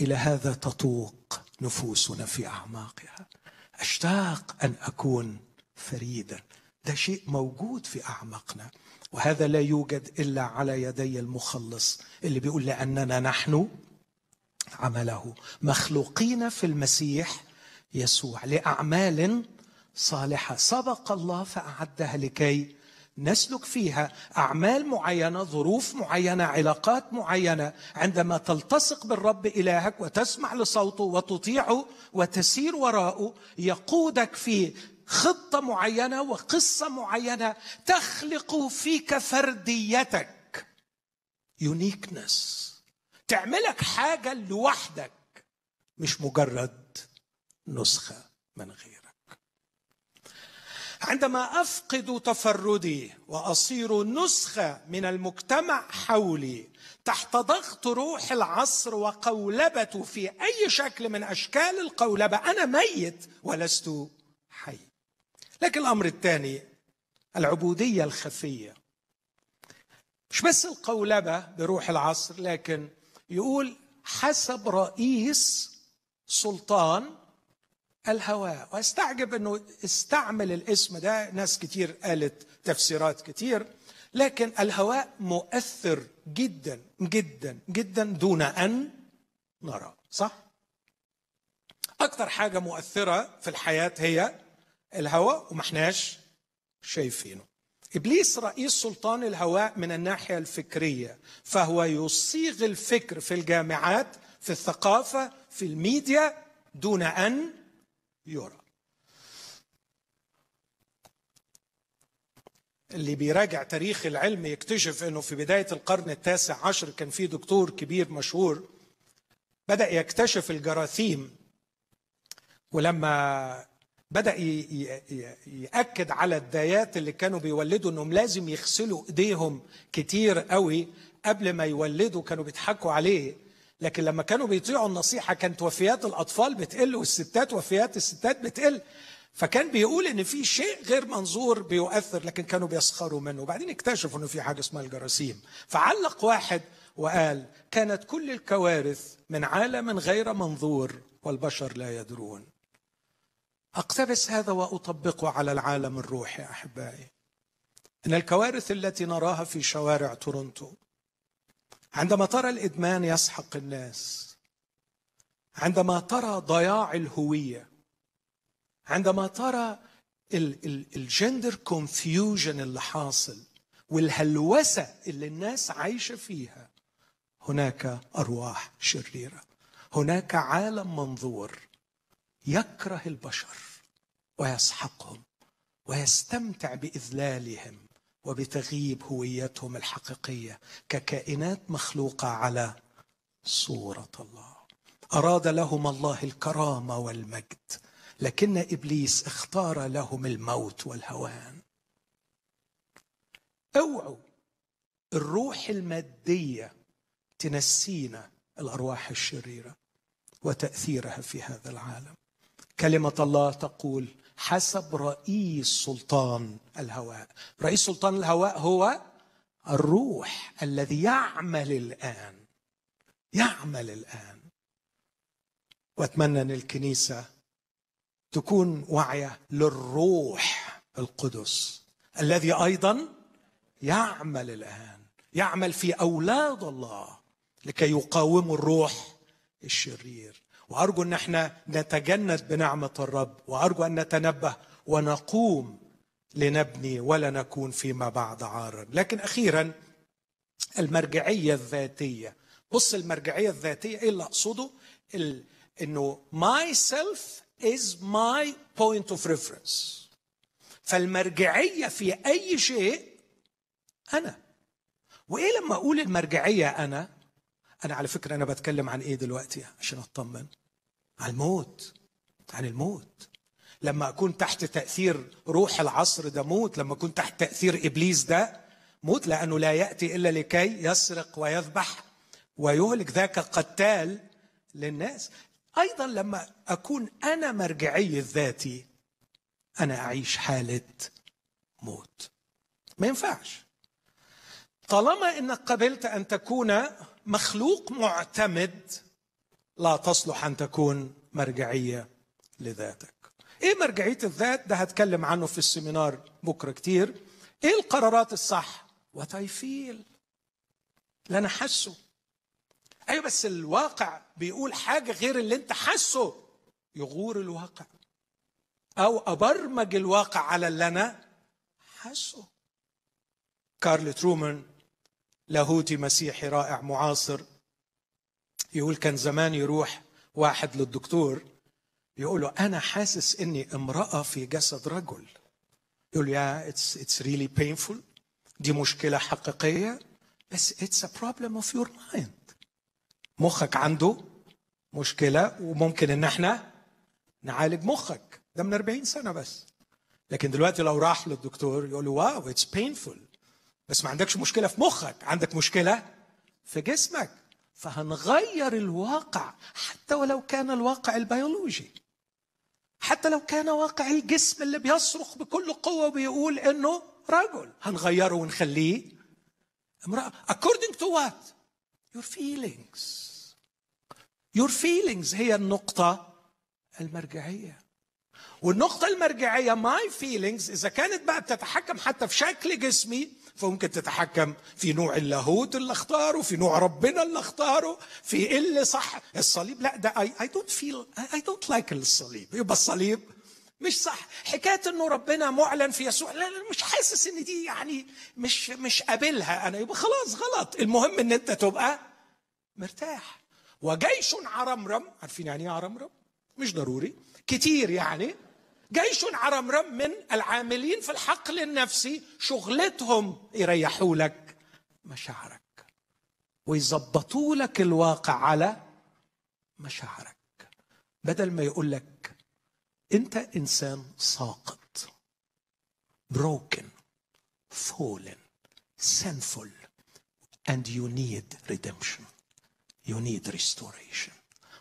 إلى هذا تطوق نفوسنا في أعماقها. أشتاق أن أكون فريدا، ده شيء موجود في أعماقنا، وهذا لا يوجد إلا على يدي المخلص اللي بيقول لأننا نحن عمله، مخلوقين في المسيح يسوع لأعمال صالحة سبق الله فأعدها لكي نسلك فيها. أعمال معينة، ظروف معينة، علاقات معينة، عندما تلتصق بالرب إلهك وتسمع لصوته وتطيعه وتسير وراءه، يقودك في خطة معينة وقصة معينة، تخلق فيك فرديتك، يونيكنس، تعملك حاجة لوحدك، مش مجرد نسخة من غيرك. عندما أفقد تفردي وأصير نسخة من المجتمع حولي تحت ضغط روح العصر وقولبته في أي شكل من أشكال القولبة، أنا ميت ولست حي. لكن الأمر الثاني العبودية الخفية، مش بس القولبة بروح العصر، لكن يقول حسب رئيس سلطان الهواء. واستعجب انه استعمل الاسم ده، ناس كتير قالت تفسيرات كتير، لكن الهواء مؤثر جدا جدا جدا دون ان نرى، صح؟ اكتر حاجة مؤثرة في الحياة هي الهواء وما احناش شايفينه. ابليس رئيس سلطان الهواء من الناحية الفكرية، فهو يصيغ الفكر في الجامعات، في الثقافة، في الميديا، دون ان يرى. اللي بيراجع تاريخ العلم يكتشف انه في بداية القرن التاسع عشر كان في دكتور كبير مشهور بدأ يكتشف الجراثيم، ولما بدأ يأكد على الدايات اللي كانوا بيولدوا انهم لازم يغسلوا ايديهم كتير قوي قبل ما يولدوا، كانوا بيضحكوا عليه، لكن لما كانوا بيطيعوا النصيحة كانت وفيات الأطفال بتقل، والستات وفيات الستات بتقل. فكان بيقول إن في شيء غير منظور بيؤثر، لكن كانوا بيسخروا منه. وبعدين اكتشفوا إنه في حاجة اسمها الجراثيم. فعلق واحد وقال كانت كل الكوارث من عالم غير منظور والبشر لا يدرون. أقتبس هذا وأطبقه على العالم الروحي يا أحبائي. إن الكوارث التي نراها في شوارع تورونتو، عندما ترى الإدمان يسحق الناس، عندما ترى ضياع الهوية، عندما ترى الجندر كونفيوجن اللي حاصل والهلوسة اللي الناس عايشة فيها، هناك أرواح شريرة، هناك عالم منظور يكره البشر ويسحقهم ويستمتع بإذلالهم وبتغييب هويتهم الحقيقية ككائنات مخلوقة على صورة الله. أراد لهم الله الكرامة والمجد، لكن إبليس اختار لهم الموت والهوان. اوعوا الروح المادية تنسينا الأرواح الشريرة وتأثيرها في هذا العالم. كلمة الله تقول حسب رئيس سلطان الهواء. رئيس سلطان الهواء هو الروح الذي يعمل الآن. وأتمنى أن الكنيسة تكون واعية للروح القدس الذي أيضا يعمل الآن، يعمل في أولاد الله لكي يقاوموا الروح الشرير. وأرجو أن احنا نتجند بنعمة الرب، وأرجو أن نتنبه ونقوم لنبني ولا نكون فيما بعد عارا. لكن أخيرا المرجعية الذاتية. بص المرجعية الذاتية إيه اللي أقصده؟ إنه myself is my point of reference. فالمرجعية في أي شيء أنا. وإيه لما أقول المرجعية أنا على فكرة أنا بتكلم عن إيه دلوقتي عشان أطمن؟ عن الموت، عن الموت. لما أكون تحت تأثير روح العصر ده موت، لما أكون تحت تأثير إبليس ده موت، لأنه لا يأتي إلا لكي يسرق ويذبح ويهلك، ذاك قتال للناس. أيضا لما أكون أنا مرجعي الذاتي أنا أعيش حالة موت. ما ينفعش. طالما إنك قبلت أن تكون مخلوق معتمد لا تصلح أن تكون مرجعية لذاتك. إيه مرجعية الذات؟ ده هتكلم عنه في السيمينار بكرة كتير. إيه القرارات الصح؟ What I feel، اللي أنا حاسه. أيوة بس الواقع بيقول حاجة غير اللي أنت حاسه. يغور الواقع أو أبرمج الواقع على اللي أنا حاسه. كارل ترومان لاهوتي مسيحي رائع معاصر يقول كان زمان يروح واحد للدكتور يقول له أنا حاسس إني امرأة في جسد رجل. يقول له it's really painful، دي مشكلة حقيقية، بس it's a problem of your mind. مخك عنده مشكلة وممكن إن احنا نعالج مخك. ده من 40 سنة بس. لكن دلوقتي لو راح للدكتور يقول له واو it's painful، بس ما عندكش مشكلة في مخك، عندك مشكلة في جسمك. فهنغير الواقع حتى ولو كان الواقع البيولوجي، حتى لو كان واقع الجسم اللي بيصرخ بكل قوة وبيقول إنه رجل، هنغيره ونخليه امرأة. According to what? Your feelings. Your feelings هي النقطة المرجعية. والنقطة المرجعية my feelings إذا كانت بقى بتتحكم حتى في شكل جسمي، فممكن تتحكم في نوع اللاهوت اللي اختاره، في نوع ربنا اللي اختاره، في ايه اللي صح. الصليب لا، ده I don't like الصليب، يبقى الصليب مش صح. حكايه انه ربنا معلن في يسوع، لا مش حاسس ان دي يعني مش قابلها انا، يبقى خلاص غلط. المهم ان انت تبقى مرتاح. وجيش عرمرم، عارفين يعني ايه عرمرم؟ مش ضروري كتير يعني. جيش عرمرم من العاملين في الحقل النفسي، شغلتهم يريحوا لك مشاعرك ويظبطوا لك الواقع على مشاعرك، بدل ما يقول لك انت انسان ساقط broken fallen sinful and you need redemption you need restoration،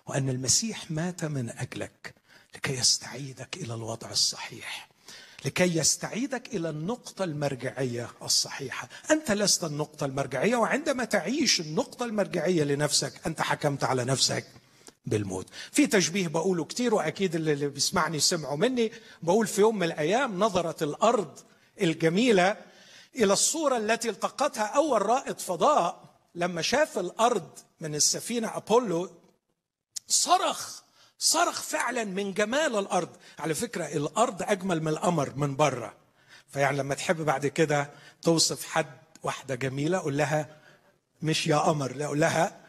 وان المسيح مات من اجلك لكي يستعيدك إلى الوضع الصحيح، لكي يستعيدك إلى النقطة المرجعية الصحيحة. أنت لست النقطة المرجعية، وعندما تعيش النقطة المرجعية لنفسك أنت حكمت على نفسك بالموت. في تشبيه بقوله كتير وأكيد اللي بيسمعني سمعوا مني، بقول في يوم من الأيام نظرت الأرض الجميلة إلى الصورة التي التقطها أول رائد فضاء لما شاف الأرض من السفينة أبولو، صرخ فعلا من جمال الأرض. على فكرة الأرض أجمل من القمر من بره، فيعني لما تحب بعد كده توصف حد واحدة جميلة قول لها مش يا قمر، لا قول لها،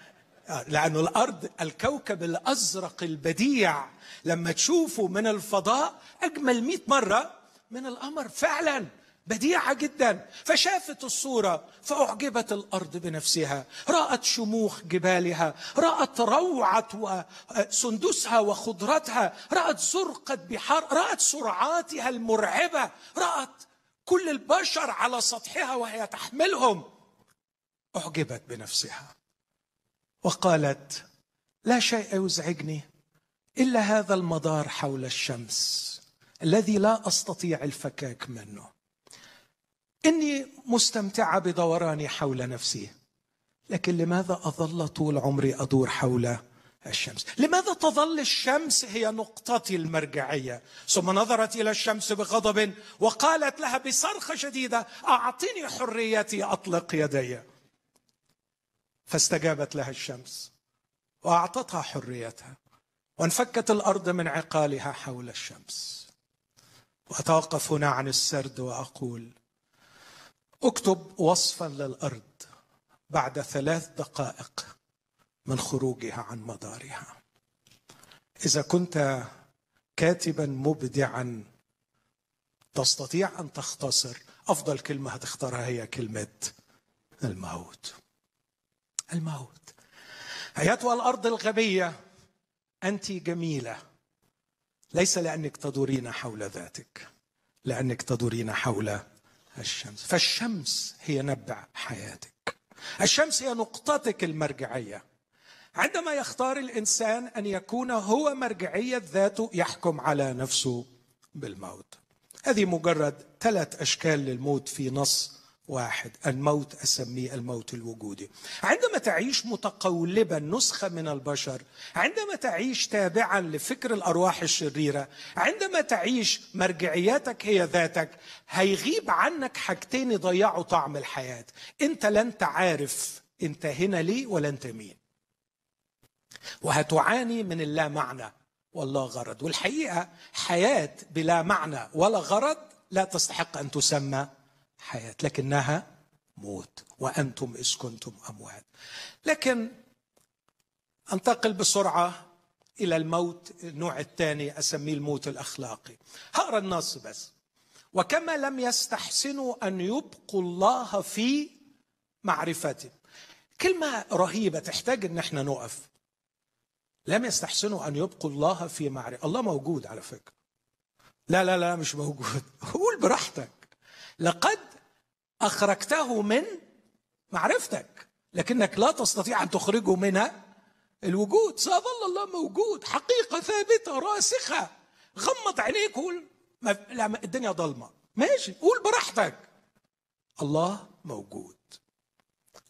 لأنه الأرض الكوكب الأزرق البديع لما تشوفه من الفضاء أجمل 100 مرة من القمر، فعلا بديعة جدا. فشافت الصورة فأعجبت الأرض بنفسها، رأت شموخ جبالها، رأت روعة سندسها وخضرتها، رأت زرقة بحار، رأت سرعاتها المرعبة، رأت كل البشر على سطحها وهي تحملهم، أعجبت بنفسها وقالت لا شيء يزعجني إلا هذا المدار حول الشمس الذي لا أستطيع الفكاك منه. إني مستمتعة بدوراني حول نفسي، لكن لماذا أظل طول عمري أدور حول الشمس؟ لماذا تظل الشمس هي نقطتي المرجعية؟ ثم نظرت إلى الشمس بغضب وقالت لها بصرخة شديدة أعطني حريتي أطلق يدي. فاستجابت لها الشمس وأعطتها حريتها، وانفكت الأرض من عقالها حول الشمس. وأتوقف هنا عن السرد وأقول اكتب وصفا للأرض بعد 3 دقائق من خروجها عن مدارها. إذا كنت كاتبا مبدعا تستطيع أن تختصر، أفضل كلمة هتختارها هي كلمة الموت. الموت. أيتها الأرض الغبية أنت جميلة، ليس لأنك تدورين حول ذاتك، لأنك تدورين حول الشمس. فالشمس هي نبع حياتك، الشمس هي نقطتك المرجعية. عندما يختار الإنسان أن يكون هو مرجعية ذاته يحكم على نفسه بالموت. هذه مجرد 3 أشكال للموت في نص واحد. الموت أسميه الموت الوجودي. عندما تعيش متقولبا نسخة من البشر، عندما تعيش تابعا لفكر الأرواح الشريرة، عندما تعيش مرجعياتك هي ذاتك، هيغيب عنك حاجتين يضيعوا طعم الحياة. أنت لن تعرف أنت هنا ليه ولا أنت مين، وهتعاني من اللا معنى واللا غرض. والحقيقة حياة بلا معنى ولا غرض لا تستحق أن تسمى حياة، لكنها موت، وأنتم إذ كنتم أموات. لكن أنتقل بسرعة إلى الموت النوع الثاني، أسميه الموت الأخلاقي. هقرأ النص بس. وكما لم يستحسنوا أن يبقوا الله في معرفته. كلمة رهيبة تحتاج أن احنا نقف. لم يستحسنوا أن يبقوا الله في معرفته. الله موجود على فكرة. لا لا لا مش موجود، قول براحتك. لقد أخرجته من معرفتك، لكنك لا تستطيع أن تخرجه من الوجود. سيظل الله موجود، حقيقة ثابتة راسخة. غمض عينيك قول لا الدنيا ضلمة، ماشي، قول براحتك. الله موجود،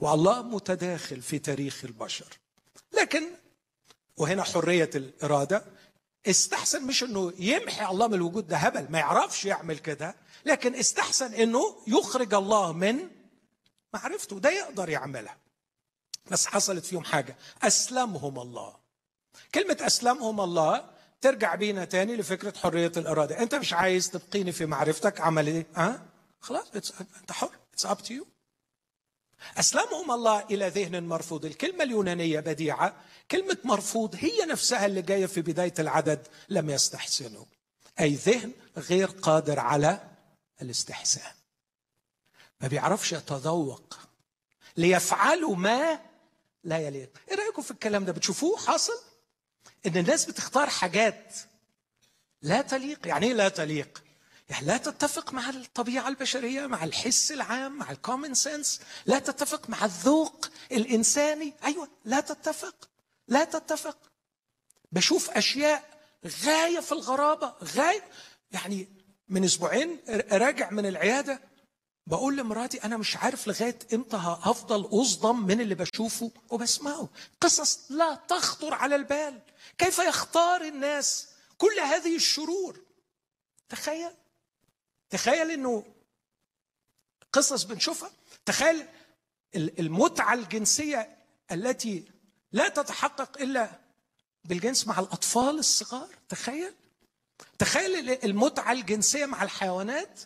والله متداخل في تاريخ البشر. لكن وهنا حرية الإرادة، استحسن مش انه يمحي الله من الوجود، ده هبل ما يعرفش يعمل كده، لكن استحسن انه يخرج الله من معرفته. ده يقدر يعملها، بس حصلت فيهم حاجة، أسلمهم الله. كلمة أسلمهم الله ترجع بينا تاني لفكرة حرية الإرادة. أنت مش عايز تبقيني في معرفتك، عمل إيه؟ خلاص أنت حر، it's up to you. أسلمهم الله إلى ذهن مرفوض. الكلمة اليونانية بديعة، كلمة مرفوض هي نفسها اللي جاية في بداية العدد، لم يستحسنوا، أي ذهن غير قادر على الاستحسان، ما بيعرفش يتذوق ليفعلوا ما لا يليق. إيه رأيكم في الكلام ده؟ بتشوفوه حاصل؟ إن الناس بتختار حاجات لا تليق. يعني إيه لا تليق؟ يعني لا تتفق مع الطبيعة البشرية، مع الحس العام، مع الكومن سنس، لا تتفق مع الذوق الإنساني. أيوة لا تتفق، لا تتفق. بشوف أشياء غاية في الغرابة، غاية. يعني من 2 أسبوع راجع من العيادة بقول لمراتي أنا مش عارف لغاية إمتى هفضل أصدم من اللي بشوفه وبسمعه. قصص لا تخطر على البال. كيف يختار الناس كل هذه الشرور؟ تخيل، تخيل إنه قصص بنشوفها، تخيل المتعة الجنسية التي لا تتحقق إلا بالجنس مع الأطفال الصغار، تخيل. تخيل المتعة الجنسية مع الحيوانات،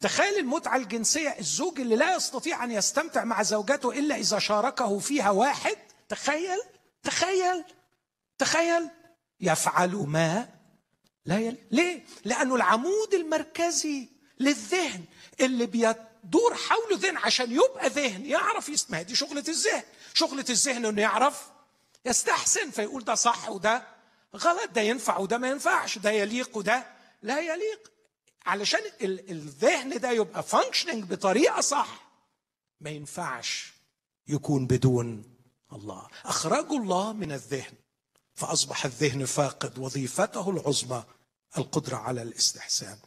تخيل المتعة الجنسية، الزوج اللي لا يستطيع أن يستمتع مع زوجته إلا إذا شاركه فيها واحد، تخيل، تخيل، تخيل. يفعل ما لا يلي. ليه؟ لأنه العمود المركزي للذهن اللي بيدور حوله ذهن عشان يبقى ذهن يعرف يسمع. دي شغلة الذهن. شغلة الذهن إنه يعرف يستحسن، فيقول ده صح وده غلط، ده ينفع وده ما ينفعش، ده يليق وده لا يليق، علشان الذهن ده يبقى فانكشننج بطريقة صح. ما ينفعش يكون بدون الله. أخرجوا الله من الذهن فأصبح الذهن فاقد وظيفته العظمى، القدرة على الاستحسان.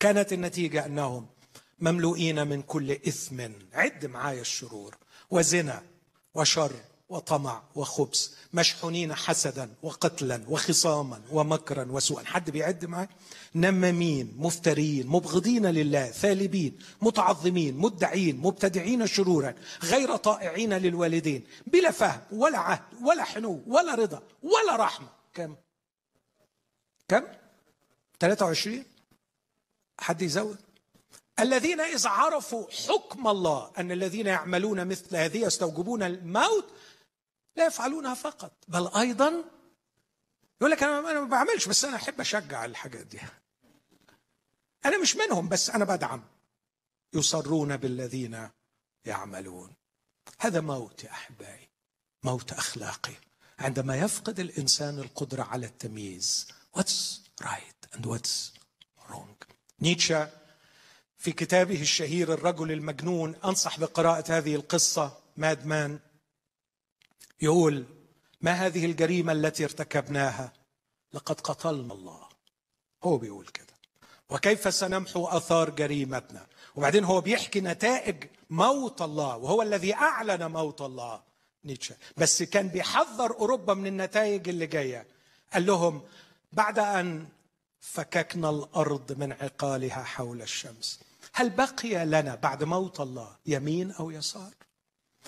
كانت النتيجة أنهم مملوئين من كل إثم، عد معايا الشرور، وزنا وشر وطمع وخبث، مشحونين حسدا وقتلا وخصاما ومكرا وسوءا. حد بيعد معايا؟ نمامين، مفترين، مبغضين لله، ثالبين، متعظمين، مدعين، مبتدعين شرورا، غير طائعين للوالدين، بلا فهم ولا عهد ولا حنو ولا رضا ولا رحمة. كم؟ 23. حد يزود؟ الذين إذا عرفوا حكم الله أن الذين يعملون مثل هذه يستوجبون الموت لا يفعلونها فقط بل أيضا. يقول لك أنا ما بعملش، بس أنا أحب أشجع الحاجات دي، أنا مش منهم بس أنا بدعم. يصرون بالذين يعملون. هذا موت يا أحبائي، موت أخلاقي، عندما يفقد الإنسان القدرة على التمييز what's right and what's wrong. نيتشه في كتابه الشهير الرجل المجنون، أنصح بقراءة هذه القصة مادمان، يقول: ما هذه الجريمة التي ارتكبناها؟ لقد قتلنا الله. هو بيقول كده. وكيف سنمحو آثار جريمتنا؟ وبعدين هو بيحكي نتائج موت الله، وهو الذي أعلن موت الله نيتشه، بس كان بيحذر أوروبا من النتائج اللي جاية. قال لهم: بعد أن فككنا الأرض من عقالها حول الشمس، هل بقي لنا بعد موت الله يمين أو يسار؟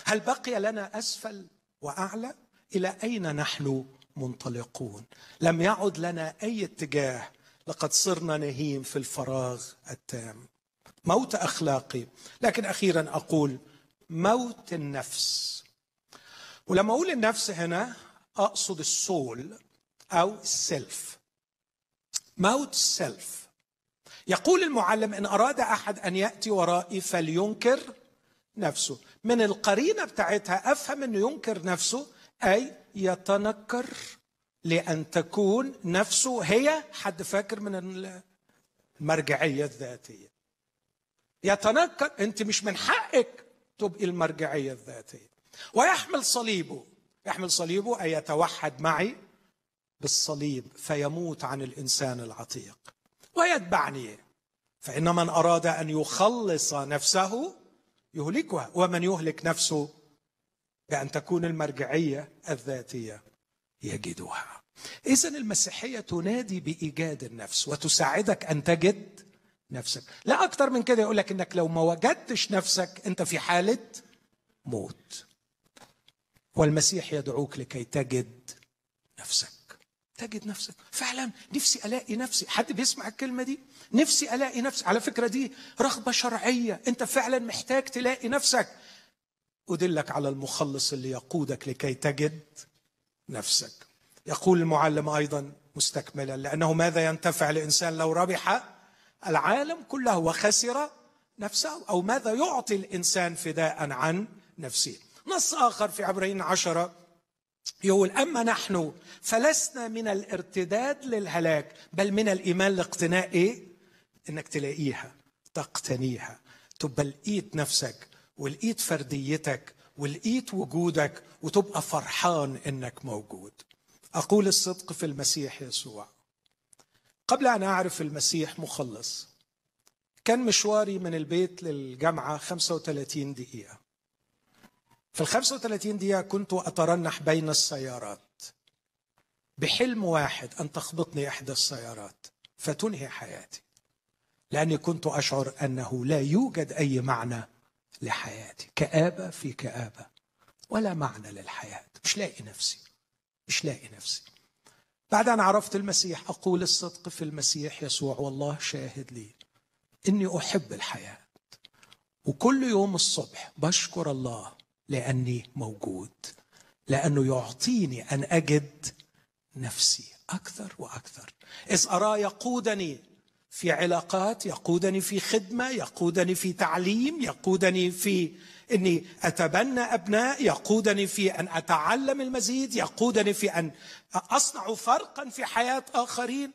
هل بقي لنا أسفل وأعلى؟ إلى أين نحن منطلقون؟ لم يعد لنا أي اتجاه، لقد صرنا نهيم في الفراغ التام. موت أخلاقي. لكن أخيرا أقول موت النفس. ولما أقول النفس هنا أقصد السول أو السلف. موت السلف. يقول المعلم: إن أراد أحد أن يأتي ورائي فلينكر نفسه. من القرينة بتاعتها أفهم أنه ينكر نفسه أي يتنكر لأن تكون نفسه هي. حد فاكر من المرجعية الذاتية؟ يتنكر، أنت مش من حقك تبقي المرجعية الذاتية. ويحمل صليبه. يحمل صليبه أي يتوحد معي بالصليب فيموت عن الإنسان العتيق. ويتبعني، فإن من أراد أن يخلص نفسه يهلكها، ومن يهلك نفسه بأن تكون المرجعية الذاتية يجدها. إذن المسيحية تنادي بإيجاد النفس وتساعدك أن تجد نفسك، لا أكتر من كده. يقول لك إنك لو ما وجدتش نفسك أنت في حالة موت، والمسيح يدعوك لكي تجد نفسك. تجد نفسك فعلا. نفسي ألاقي نفسي. حد بيسمع الكلمة دي؟ نفسي ألاقي نفسي. على فكرة دي رغبة شرعية، أنت فعلا محتاج تلاقي نفسك. أدلك على المخلص اللي يقودك لكي تجد نفسك. يقول المعلم أيضا مستكملا: لأنه ماذا ينتفع الإنسان لو ربح العالم كله وخسر نفسه؟ أو ماذا يعطي الإنسان فداء عن نفسه؟ نص آخر في عبرين 10 يقول: أما نحن فلسنا من الارتداد للهلاك بل من الإيمان لاقتناء. إيه؟ إنك تلاقيها، تقتنيها، تبقى لقيت نفسك ولقيت فرديتك ولقيت وجودك وتبقى فرحان إنك موجود. أقول الصدق في المسيح يسوع. قبل أن أعرف المسيح مخلص كان مشواري من البيت للجامعة 35 دقيقة. في ال 35 دقيقة كنت أترنح بين السيارات بحلم واحد، أن تخبطني إحدى السيارات فتنهي حياتي، لأني كنت أشعر أنه لا يوجد أي معنى لحياتي. كآبة في كآبة، ولا معنى للحياة. مش لاقي نفسي، مش لاقي نفسي. بعد أن عرفت المسيح، أقول الصدق في المسيح يسوع، والله شاهد لي إني أحب الحياة، وكل يوم الصبح بشكر الله لأني موجود، لأنه يعطيني أن أجد نفسي أكثر وأكثر، إذ أرى يقودني في علاقات، يقودني في خدمة، يقودني في تعليم، يقودني في أني أتبنى أبناء، يقودني في أن أتعلم المزيد، يقودني في أن أصنع فرقا في حياة آخرين.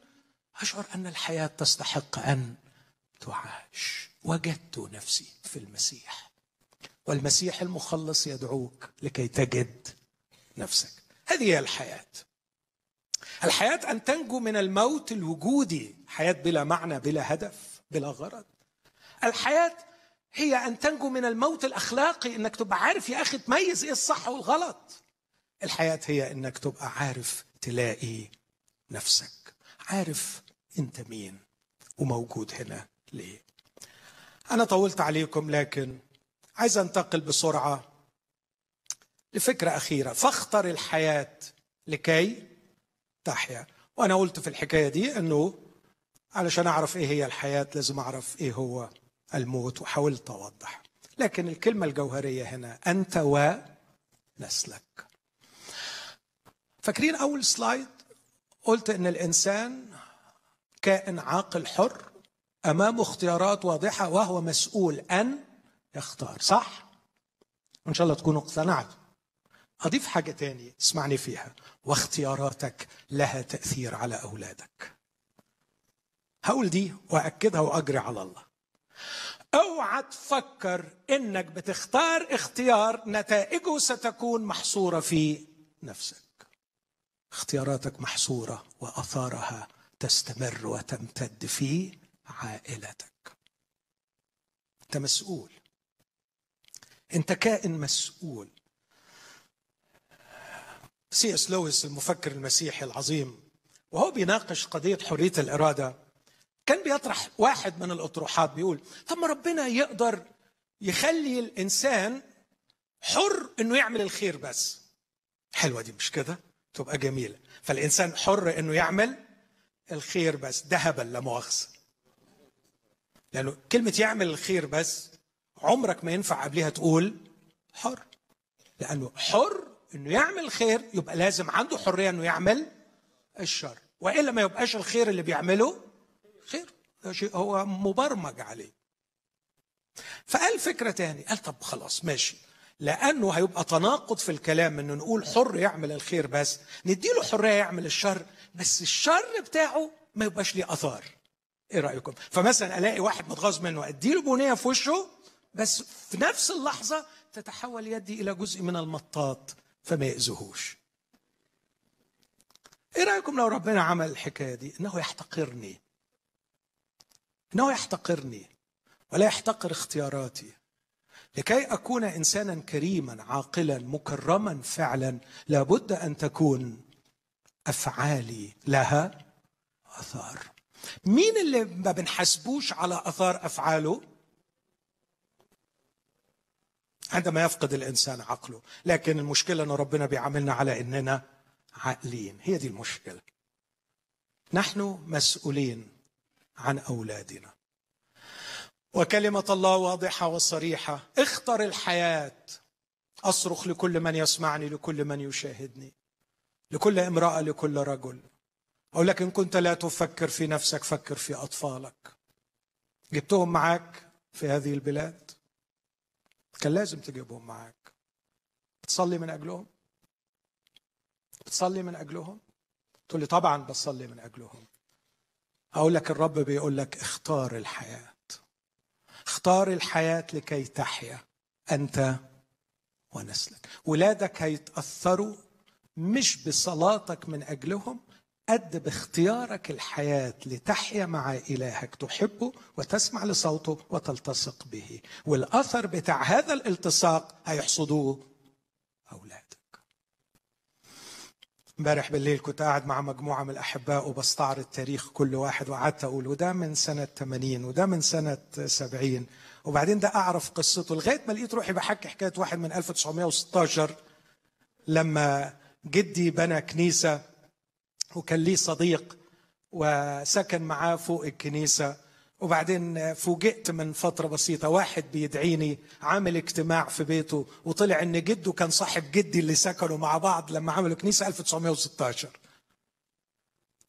أشعر أن الحياة تستحق أن تعاش. وجدت نفسي في المسيح، والمسيح المخلص يدعوك لكي تجد نفسك. هذه هي الحياة. الحياة أن تنجو من الموت الوجودي، حياة بلا معنى، بلا هدف، بلا غرض. الحياة هي أن تنجو من الموت الأخلاقي، أنك تبقى عارف يا أخي تميز إيه الصح والغلط. الحياة هي أنك تبقى عارف تلاقي نفسك، عارف أنت مين وموجود هنا ليه. أنا طولت عليكم، لكن عايز أنتقل بسرعة لفكرة أخيرة. فاختر الحياة لكي تحيا. وأنا قلت في الحكاية دي أنه علشان أعرف إيه هي الحياة لازم أعرف إيه هو الموت، وحاولت أوضح. لكن الكلمة الجوهرية هنا أنت ونسلك. فاكرين أول سلايد قلت أن الإنسان كائن عاقل حر أمامه اختيارات واضحة، وهو مسؤول أن يختار، صح؟ إن شاء الله تكونوا اقتنعتوا. أضيف حاجة تانية اسمعني فيها، واختياراتك لها تأثير على أولادك. هقول دي وأكدها وأجري على الله. اوعى تفكر إنك بتختار اختيار نتائجه ستكون محصورة في نفسك. اختياراتك محصورة وأثارها تستمر وتمتد في عائلتك. أنت مسؤول، أنت كائن مسؤول. سي إس لويس المفكر المسيحي العظيم وهو بيناقش قضية حرية الإرادة كان بيطرح واحد من الأطروحات، بيقول طب ما ربنا يقدر يخلي الإنسان حر إنه يعمل الخير بس. حلوة دي مش كده؟ تبقى جميلة. فالإنسان حر إنه يعمل الخير بس، ده هبل لا مؤاخذة. لأنه كلمة يعمل الخير بس عمرك ما ينفع قبلها تقول حر، لأنه حر إنه يعمل الخير يبقى لازم عنده حرية إنه يعمل الشر، وإلا ما يبقاش الخير اللي بيعمله خير، ده شيء هو مبرمج عليه. فقال فكرة تاني، قال طب خلاص ماشي، لأنه هيبقى تناقض في الكلام إنه نقول حر يعمل الخير بس، نديله حرية يعمل الشر، بس الشر بتاعه ما يبقاش ليه آثار. إيه رأيكم؟ فمثلا ألاقي واحد متغاظ منه أديله بنية في وشه، بس في نفس اللحظة تتحول يدي إلى جزء من المطاط فما يأذوهوش. إيه رأيكم لو ربنا عمل الحكاية دي؟ إنه يحتقرني، إنه يحتقرني ولا يحتقر اختياراتي، لكي أكون إنسانا كريما عاقلا مكرما فعلا لابد أن تكون أفعالي لها آثار. مين اللي ما بنحاسبوش على آثار أفعاله؟ عندما يفقد الإنسان عقله. لكن المشكلة أن ربنا بيعاملنا على أننا عاقلين، هي دي المشكلة. نحن مسؤولين عن أولادنا. وكلمة الله واضحة وصريحة، اختر الحياة. أصرخ لكل من يسمعني، لكل من يشاهدني، لكل امرأة، لكل رجل، أو لكن كنت لا تفكر في نفسك فكر في أطفالك. جبتهم معاك في هذه البلاد؟ كان لازم تجيبهم معاك. بتصلي من أجلهم؟ بتصلي من أجلهم؟ تقول لي طبعا بصلي من أجلهم. أقول لك الرب بيقول لك اختار الحياة، اختار الحياة لكي تحيا أنت ونسلك. ولادك هيتأثروا مش بصلاتك من أجلهم قد باختيارك الحياة لتحيا مع إلهك، تحبه وتسمع لصوته وتلتصق به، والأثر بتاع هذا الالتصاق هيحصدوه أولادك. امبارح بالليل كنت قاعد مع مجموعة من الأحباء وبستعرض تاريخ كل واحد، وقعدت أقول وده من سنة 80 وده من سنة 70، وبعدين ده أعرف قصته، لغاية ما لقيت روحي بحكي حكاية واحد من 1916 لما جدي بنى كنيسة، وكان ليه صديق وسكن معاه فوق الكنيسة. وبعدين فوجئت من فترة بسيطة واحد بيدعيني عامل اجتماع في بيته، وطلع ان جده كان صاحب جدي اللي سكنوا مع بعض لما عملوا كنيسة 1916.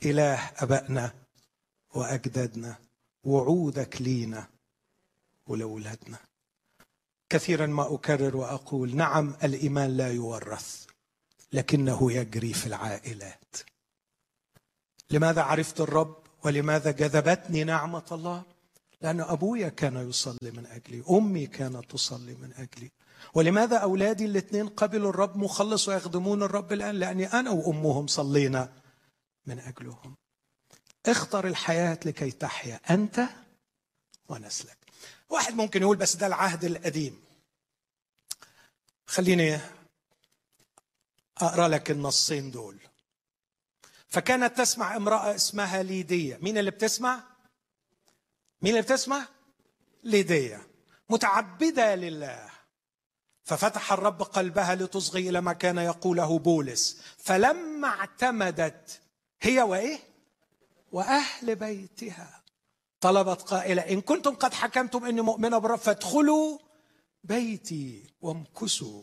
إله أبائنا وأجدادنا وعودك لينا ولأولادنا. كثيرا ما أكرر وأقول نعم الإيمان لا يورث لكنه يجري في العائلات. لماذا عرفت الرب ولماذا جذبتني نعمة الله؟ لأن أبويا كان يصلي من أجلي، أمي كانت تصلي من أجلي. ولماذا أولادي الاثنين قبلوا الرب مخلص ويخدمون الرب الآن؟ لأني أنا وأمهم صلينا من أجلهم. اختر الحياة لكي تحيا أنت ونسلك. واحد ممكن يقول بس ده العهد القديم. خليني أقرأ لك النصين دول. فكانت تسمع امرأة اسمها ليدية. مين اللي بتسمع؟ ليدية، متعبدة لله. ففتح الرب قلبها لتصغي إلى ما كان يقوله بولس. فلما اعتمدت هي وأهل بيتها طلبت قائلة: إن كنتم قد حكمتم أني مؤمنة بالرب فادخلوا بيتي وامكثوا.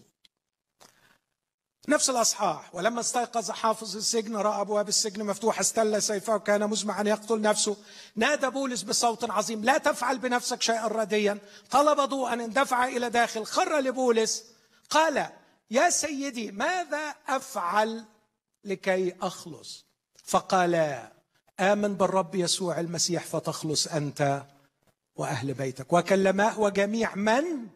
نفس الأصحاح: ولما استيقظ حافظ السجن رأى أبواب السجن مفتوحة، استل سيفه وكان مزمعا يقتل نفسه. نادى بولس بصوت عظيم: لا تفعل بنفسك شيئا رديا. طلب ضوءا اندفع إلى داخل. خر لبولس قال: يا سيدي، ماذا أفعل لكي أخلص؟ فقال: آمن بالرب يسوع المسيح فتخلص أنت وأهل بيتك. وكلماه وجميع من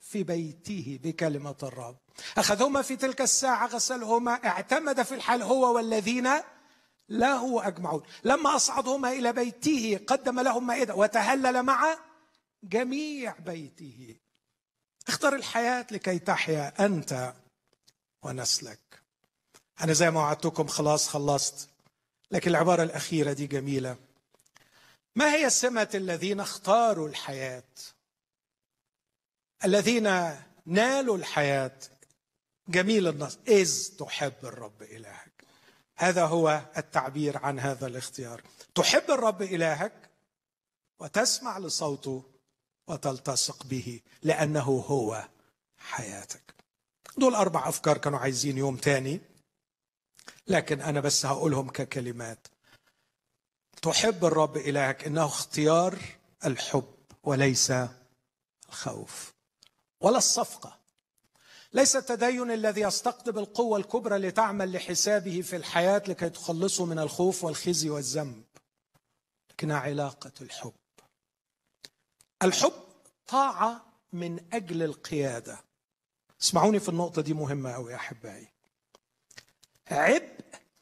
في بيته بكلمة الرب. أخذهما في تلك الساعة غسلهما، اعتمد في الحال هو والذين له أجمعون. لما أصعدهما إلى بيته قدم لهم مائدة وتهلل مع جميع بيته. اختر الحياة لكي تحيا أنت ونسلك. أنا زي ما وعدتكم خلاص خلصت، لكن العبارة الأخيرة دي جميلة. ما هي سمة الذين اختاروا الحياة؟ الذين نالوا الحياة. جميل النص: إذ تحب الرب إلهك. هذا هو التعبير عن هذا الاختيار. تحب الرب إلهك وتسمع لصوته وتلتصق به لأنه هو حياتك. دول 4 أفكار كانوا عايزين يوم تاني، لكن أنا بس هقولهم ككلمات. تحب الرب إلهك، إنه اختيار الحب وليس الخوف ولا الصفقة. ليس التدين الذي يستقطب القوة الكبرى لتعمل لحسابه في الحياة لكي تخلصه من الخوف والخزي والذنب، لكنها علاقة الحب. الحب طاعة من أجل القيادة. اسمعوني في النقطة دي مهمة أوي يا أحبائي. عبء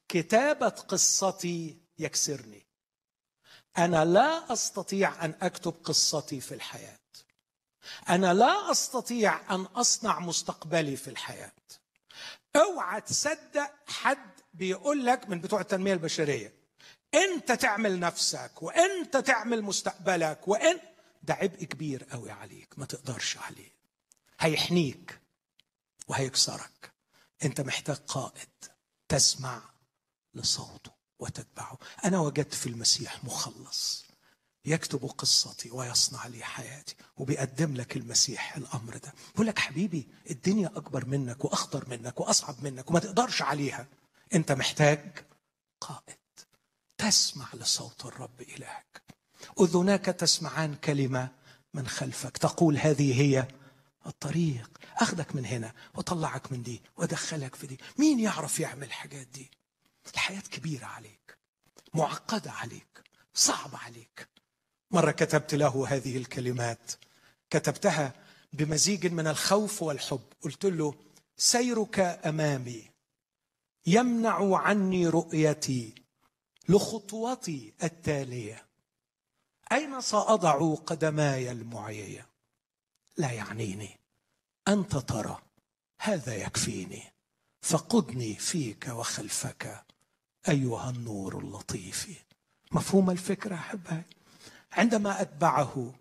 كتابة قصتي يكسرني. أنا لا أستطيع أن أكتب قصتي في الحياة. أنا لا أستطيع أن أصنع مستقبلي في الحياة. اوعى تصدق حد بيقول لك من بتوع التنمية البشرية أنت تعمل نفسك وأنت تعمل مستقبلك ده عبء كبير قوي عليك، ما تقدرش عليه، هيحنيك وهيكسرك. أنت محتاج قائد تسمع لصوته وتتبعه. أنا وجدت في المسيح مخلص يكتب قصتي ويصنع لي حياتي، وبيقدم لك المسيح الأمر ده. بيقول لك حبيبي الدنيا أكبر منك وأخطر منك وأصعب منك وما تقدرش عليها. أنت محتاج قائد تسمع لصوت الرب إلهك. أذناك تسمعان كلمة من خلفك تقول هذه هي الطريق، أخذك من هنا وطلعك من دي ودخلك في دي. مين يعرف يعمل الحاجات دي؟ الحياة كبيرة عليك، معقدة عليك، صعبة عليك. مرة كتبت له هذه الكلمات، كتبتها بمزيج من الخوف والحب. قلت له: سيرك أمامي يمنع عني رؤيتي لخطوتي التالية. أين سأضع قدماي المعيية؟ لا يعنيني، أنت ترى، هذا يكفيني. فقدني فيك وخلفك أيها النور اللطيف. مفهوم الفكرة أحبائي؟ عندما أتبعه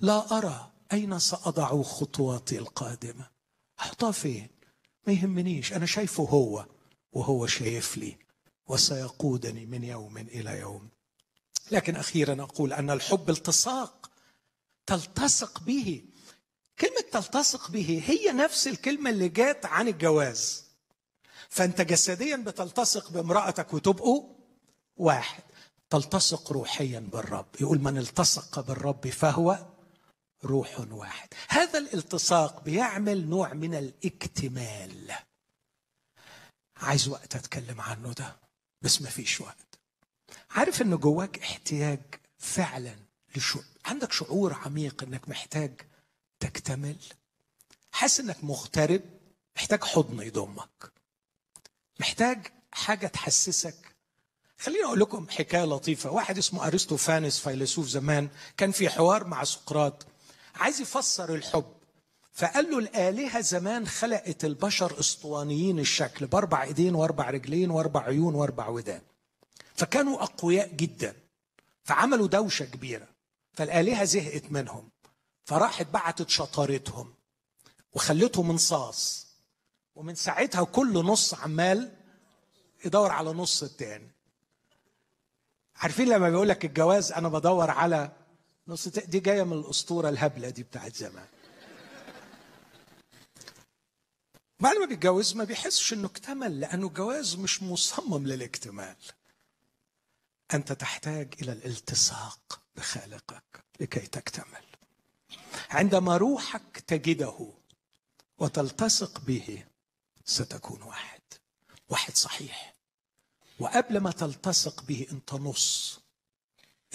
لا أرى أين سأضع خطواتي القادمة، أحطها فين، ما يهمنيش، أنا شايفه هو وهو شايف لي وسيقودني من يوم إلى يوم. لكن أخيرا أقول أن الحب التصاق، تلتصق به. كلمة تلتصق به هي نفس الكلمة اللي جات عن الجواز. فأنت جسديا بتلتصق بامرأتك وتبقوا واحد، تلتصق روحيا بالرب. يقول من التصق بالرب فهو روح واحد. هذا الالتصاق بيعمل نوع من الاكتمال. عايز وقت اتكلم عنه ده، بس ما فيش وقت. عارف ان جواك احتياج فعلا لشيء، عندك شعور عميق انك محتاج تكتمل، حاسس انك مغترب، محتاج حضن يضمك، محتاج حاجه تحسسك. خليني اقول لكم حكايه لطيفه. واحد اسمه أرسطوفانس فيلسوف زمان، كان في حوار مع سقراط عايز يفسر الحب، فقال له الآلهة زمان خلقت البشر اسطوانيين الشكل، باربع ايدين واربع رجلين واربع عيون واربع ودان، فكانوا اقوياء جدا، فعملوا دوشه كبيره، فالآلهة زهقت منهم، فراحت بعتت شطارتهم وخلتهم نصاص، ومن ساعتها كل نص عمال يدور على نص التاني. عارفين لما بيقولك الجواز انا بدور على نص، دي جايه من الاسطوره الهبله دي بتاعت زمان. بعد ما بيتجوز ما بيحسش انه اكتمل، لانه الجواز مش مصمم للاكتمال. انت تحتاج الى الالتصاق بخالقك لكي تكتمل. عندما روحك تجده وتلتصق به ستكون واحد، واحد صحيح. وقبل ما تلتصق به انت نص،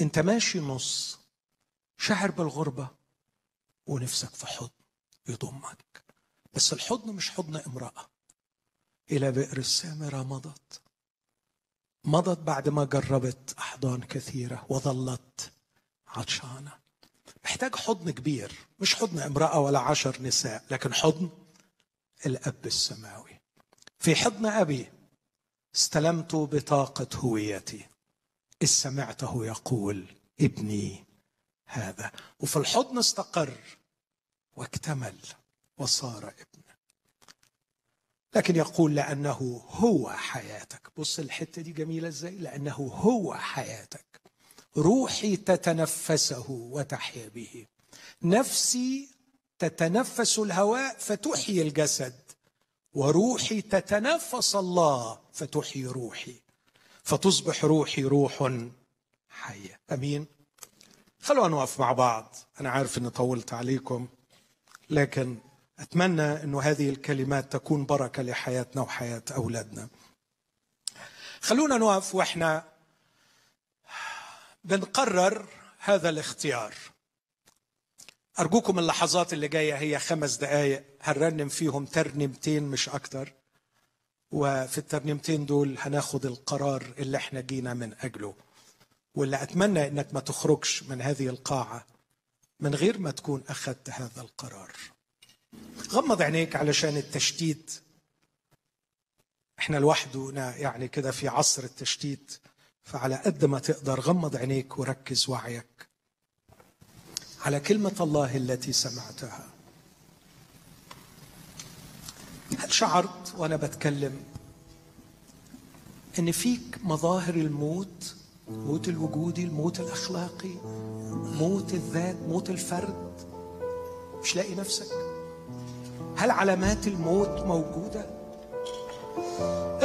انت ماشي نص، شعر بالغربة ونفسك في حضن يضمك، بس الحضن مش حضن امرأة. إلى بئر السامرة مضت، مضت بعد ما جربت أحضان كثيرة وظلت عطشانة. محتاج حضن كبير، مش حضن امرأة ولا 10 نساء، لكن حضن الأب السماوي. في حضن أبي استلمت بطاقة هويتي، إذ سمعته يقول ابني هذا، وفي الحضن استقر واكتمل وصار ابن. لكن يقول لأنه هو حياتك. بص الحتة دي جميلة ازاي، لأنه هو حياتك، روحي تتنفسه وتحيا به، نفسي تتنفس الهواء فتحيي الجسد، وروحي تتنفس الله فتحيي روحي، فتصبح روحي روح حية. امين. خلونا نقف مع بعض. انا عارف اني طولت عليكم، لكن اتمنى انه هذه الكلمات تكون بركة لحياتنا وحياة اولادنا. خلونا نقف واحنا بنقرر هذا الاختيار. ارجوكم اللحظات اللي جاية هي 5 دقايق، هنرنم فيهم ترنيمتين مش اكتر، وفي الترنيمتين دول هناخد القرار اللي احنا جينا من اجله، واللي اتمنى انك ما تخرجش من هذه القاعة من غير ما تكون اخذت هذا القرار. غمض عينيك علشان التشتيت، احنا لوحدنا يعني كده في عصر التشتيت، فعلى قد ما تقدر غمض عينيك وركز وعيك على كلمة الله التي سمعتها. هل شعرت وانا بتكلم ان فيك مظاهر الموت؟ موت الوجودي، الموت الأخلاقي، موت الذات، موت الفرد. مش لاقي نفسك؟ هل علامات الموت موجودة؟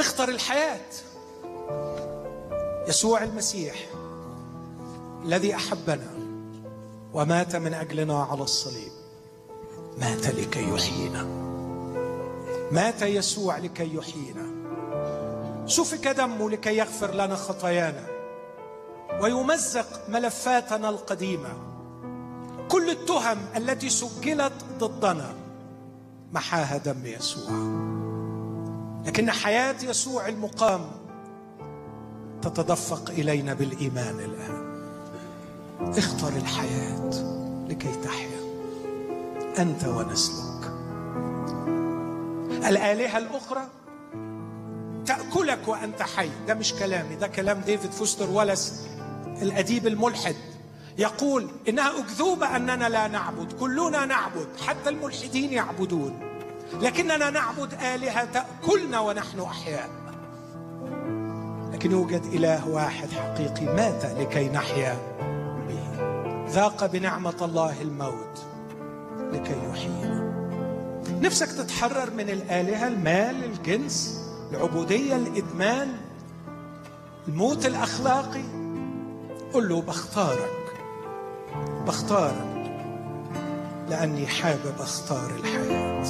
اختر الحياة. يسوع المسيح الذي أحبنا ومات من أجلنا على الصليب، مات لكي يحيينا. مات يسوع لكي يحيينا، سفك دمه لكي يغفر لنا خطايانا ويمزق ملفاتنا القديمة. كل التهم التي سجلت ضدنا محاها دم يسوع. لكن حياة يسوع المقام تتدفق إلينا بالإيمان الآن. اختر الحياة لكي تحيا أنت ونسلك. الآلهة الأخرى تأكلك وأنت حي. ده مش كلامي، ده كلام ديفيد فوستر والس الأديب الملحد. يقول إنها أكذوبة أننا لا نعبد، كلنا نعبد، حتى الملحدين يعبدون، لكننا نعبد آلهة تأكلنا ونحن أحياء. لكن يوجد إله واحد حقيقي مات لكي نحيا به، ذاق بنعمة الله الموت لكي يحيينا. نفسك تتحرر من الآلهة، المال، الجنس، العبودية، الإدمان؟ الموت الأخلاقي قل له بختارك لأني حابب أختار الحياة.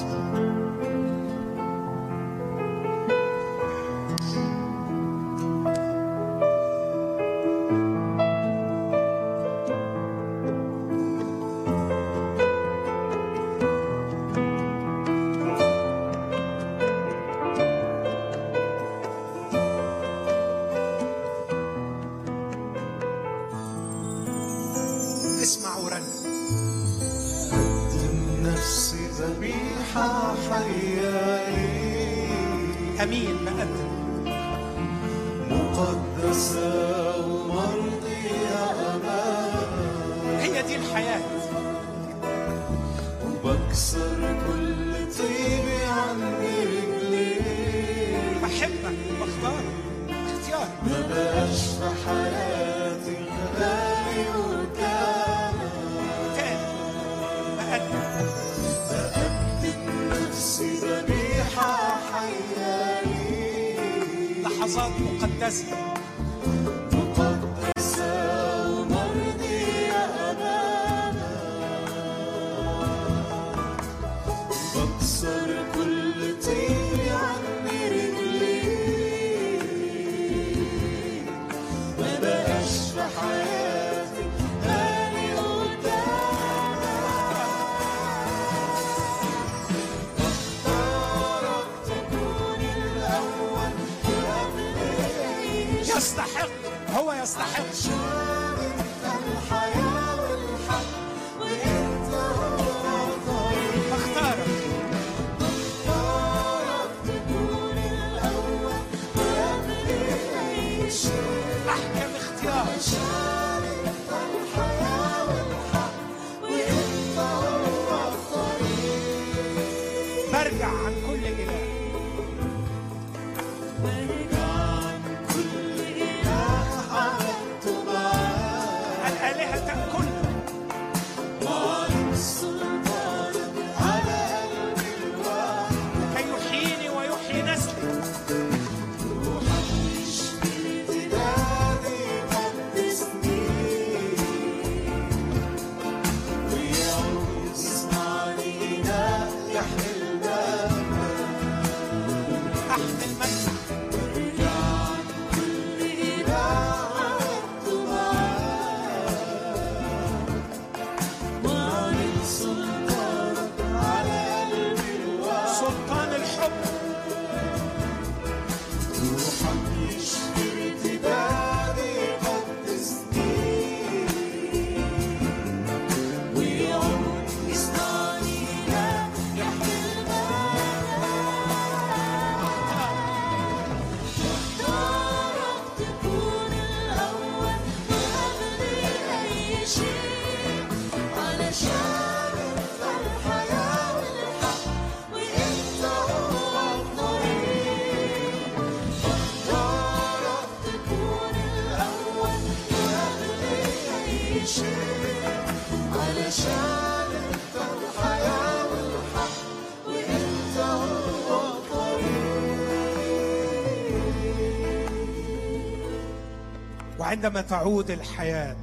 عندما تعود الحياة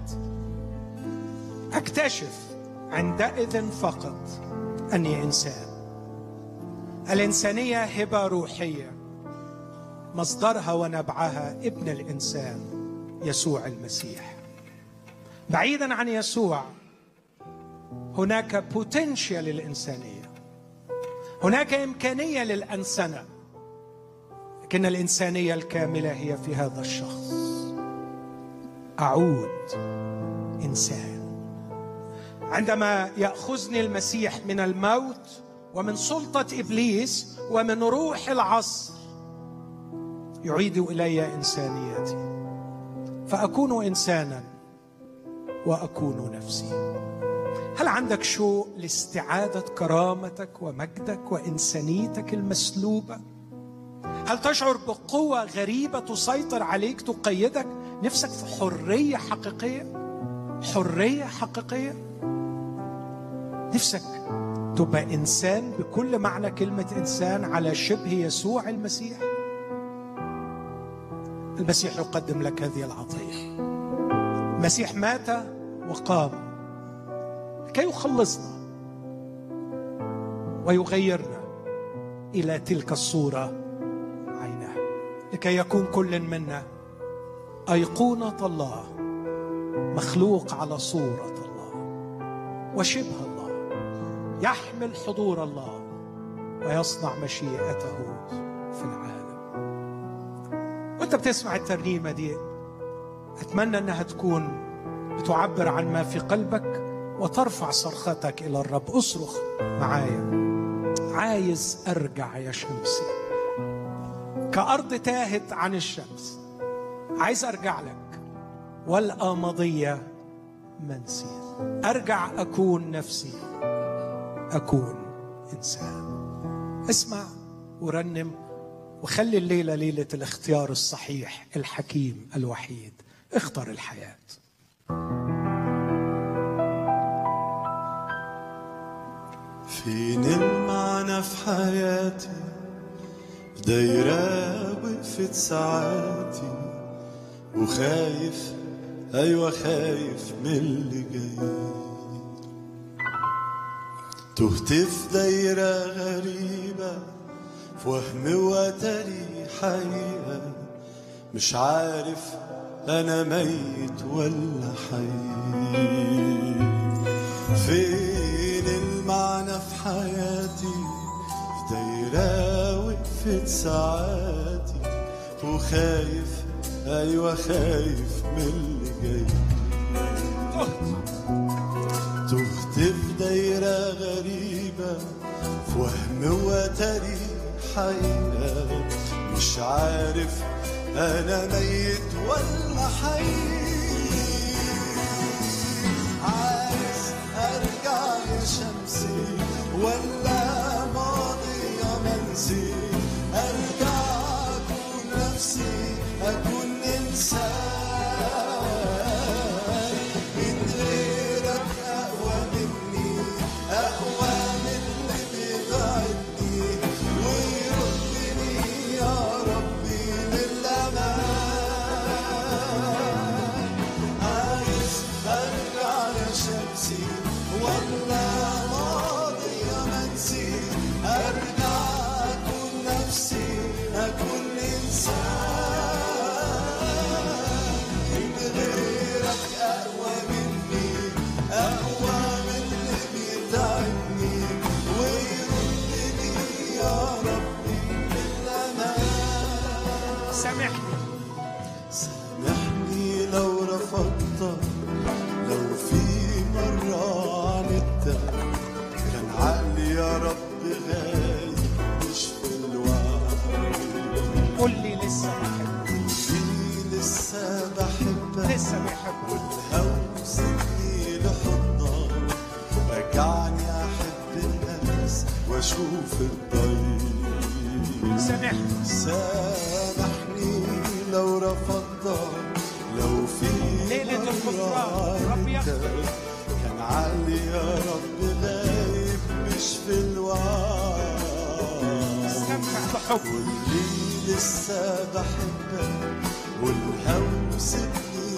أكتشف عندئذ فقط أني إنسان. الإنسانية هبة روحية مصدرها ونبعها ابن الإنسان يسوع المسيح. بعيدا عن يسوع هناك بوتنشال للإنسانية، هناك إمكانية للأنسنة، لكن الإنسانية الكاملة هي في هذا الشخص. أعود إنسان عندما يأخذني المسيح من الموت ومن سلطة إبليس ومن روح العصر، يعيد إلي إنسانيتي فأكون إنسانا وأكون نفسي. هل عندك شوق لاستعادة كرامتك ومجدك وإنسانيتك المسلوبة؟ هل تشعر بقوة غريبة تسيطر عليك تقيدك؟ نفسك في حرية حقيقية، حرية حقيقية. نفسك تبقى إنسان بكل معنى كلمة إنسان على شبه يسوع المسيح. المسيح يقدم لك هذه العطية. المسيح مات وقام كي يخلصنا ويغيرنا إلى تلك الصورة عينها، لكي يكون كل منا أيقونة الله، مخلوق على صورة الله وشبه الله، يحمل حضور الله ويصنع مشيئته في العالم. وانت بتسمع الترنيمة دي أتمنى أنها تكون بتعبر عن ما في قلبك وترفع صرختك إلى الرب. أصرخ معايا: عايز أرجع يا شمسي كأرض تاهت عن الشمس، عايز أرجع لك والأ مضية منسية، أرجع أكون نفسي، أكون إنسان. اسمع ورنم وخلي الليلة ليلة الاختيار الصحيح الحكيم الوحيد. اختر الحياة. فين المعنى في حياتي، دايرة وقفت ساعاتي، وخايف أيوة خايف من اللي جاي، تهت في دايرة غريبة، في وهم وتري حقيقة، مش عارف أنا ميت ولا حي. فين المعنى في حياتي، في دايرة وقفت ساعاتي، وخايف أيوة خايف من اللي جاي، تهت في دايرة غريبة، في وهم وتري حقيقة، مش عارف أنا ميت ولا حي. عايز أرجع يا شمسي ولا ماضي يا منسي، أرجع أكون نفسي، أكون إنسان، من غيرك أقوى مني، أقوى من اللي بيبعدني، ويردني يا شوف الضيق. سامحني سامحني لو رفضتك، لو في ليلة الغفران رب يغفر، كان عقلي يا رب غايب مش في الوعي، استمتع بحبك واللي لسه بحبك، والهوى سبني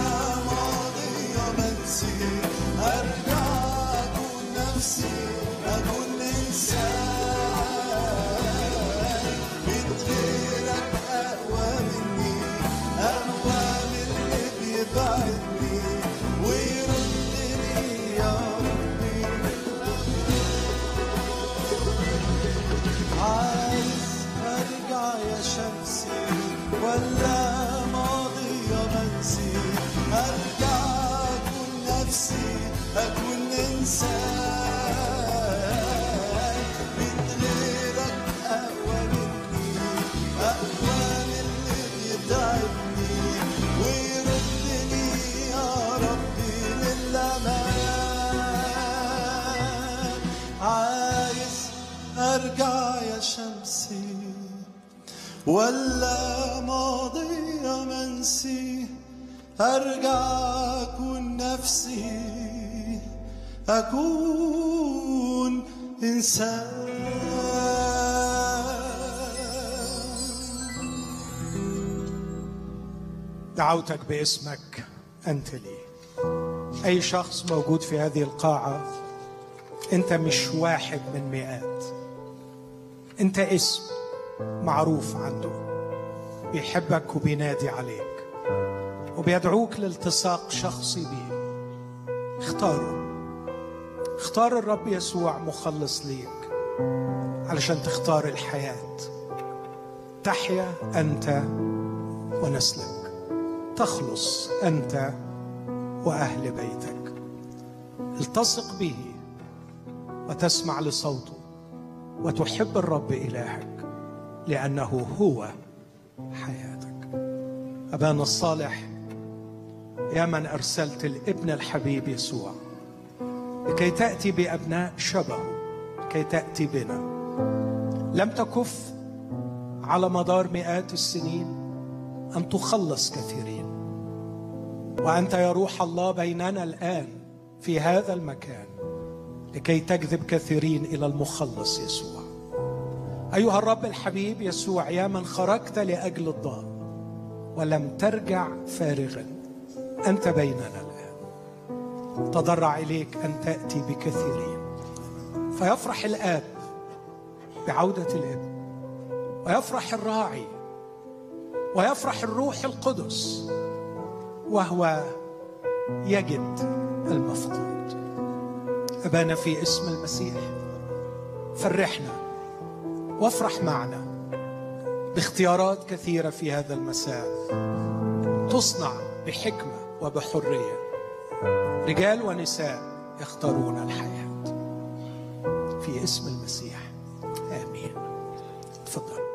ماضي منسي، أرجع أكون نفسي، أكون إنسان، من غيرك أقوى مني، أقوى من اللي بيبعدني، ويردني يا ربي. عايز أرجع يا شمسي ولا أرجع أكون نفسي، أكون إنسان، من غيرك أقوى مني، أقوى من اللي بيتعبني، ويردني يا ربي للأمان. عايز أرجع يا شمسي ولا ماضي منسي، أرجع أكون نفسي، أكون إنسان. دعوتك باسمك أنت لي. أي شخص موجود في هذه القاعة، أنت مش واحد من مئات، أنت اسم معروف عنده، بيحبك وبينادي عليك وبيدعوك لالتصاق شخصي بيه. اختاره، اختار الرب يسوع مخلص ليك علشان تختار الحياة، تحيا أنت ونسلك، تخلص أنت وأهل بيتك. التصق به وتسمع لصوته وتحب الرب إلهك لأنه هو حياتك. أبانا الصالح، يا من أرسلت الابن الحبيب يسوع لكي تأتي بأبناء شبهه، لكي تأتي بنا، لم تكف على مدار مئات السنين أن تخلص كثيرين، وأنت يا روح الله بيننا الآن في هذا المكان لكي تجذب كثيرين إلى المخلص يسوع. أيها الرب الحبيب يسوع، يا من خرجت لأجل الضال ولم ترجع فارغا، أنت بيننا الآن، تضرع إليك أن تأتي بكثيرين فيفرح الآب بعودة الابن، ويفرح الراعي، ويفرح الروح القدس، وهو يجد المفقود. أبانا في اسم المسيح، فرحنا وافرح معنا باختيارات كثيرة في هذا المساء تصنع بحكمة وبحرية، رجال ونساء يختارون الحياة في اسم المسيح. آمين. تفضل.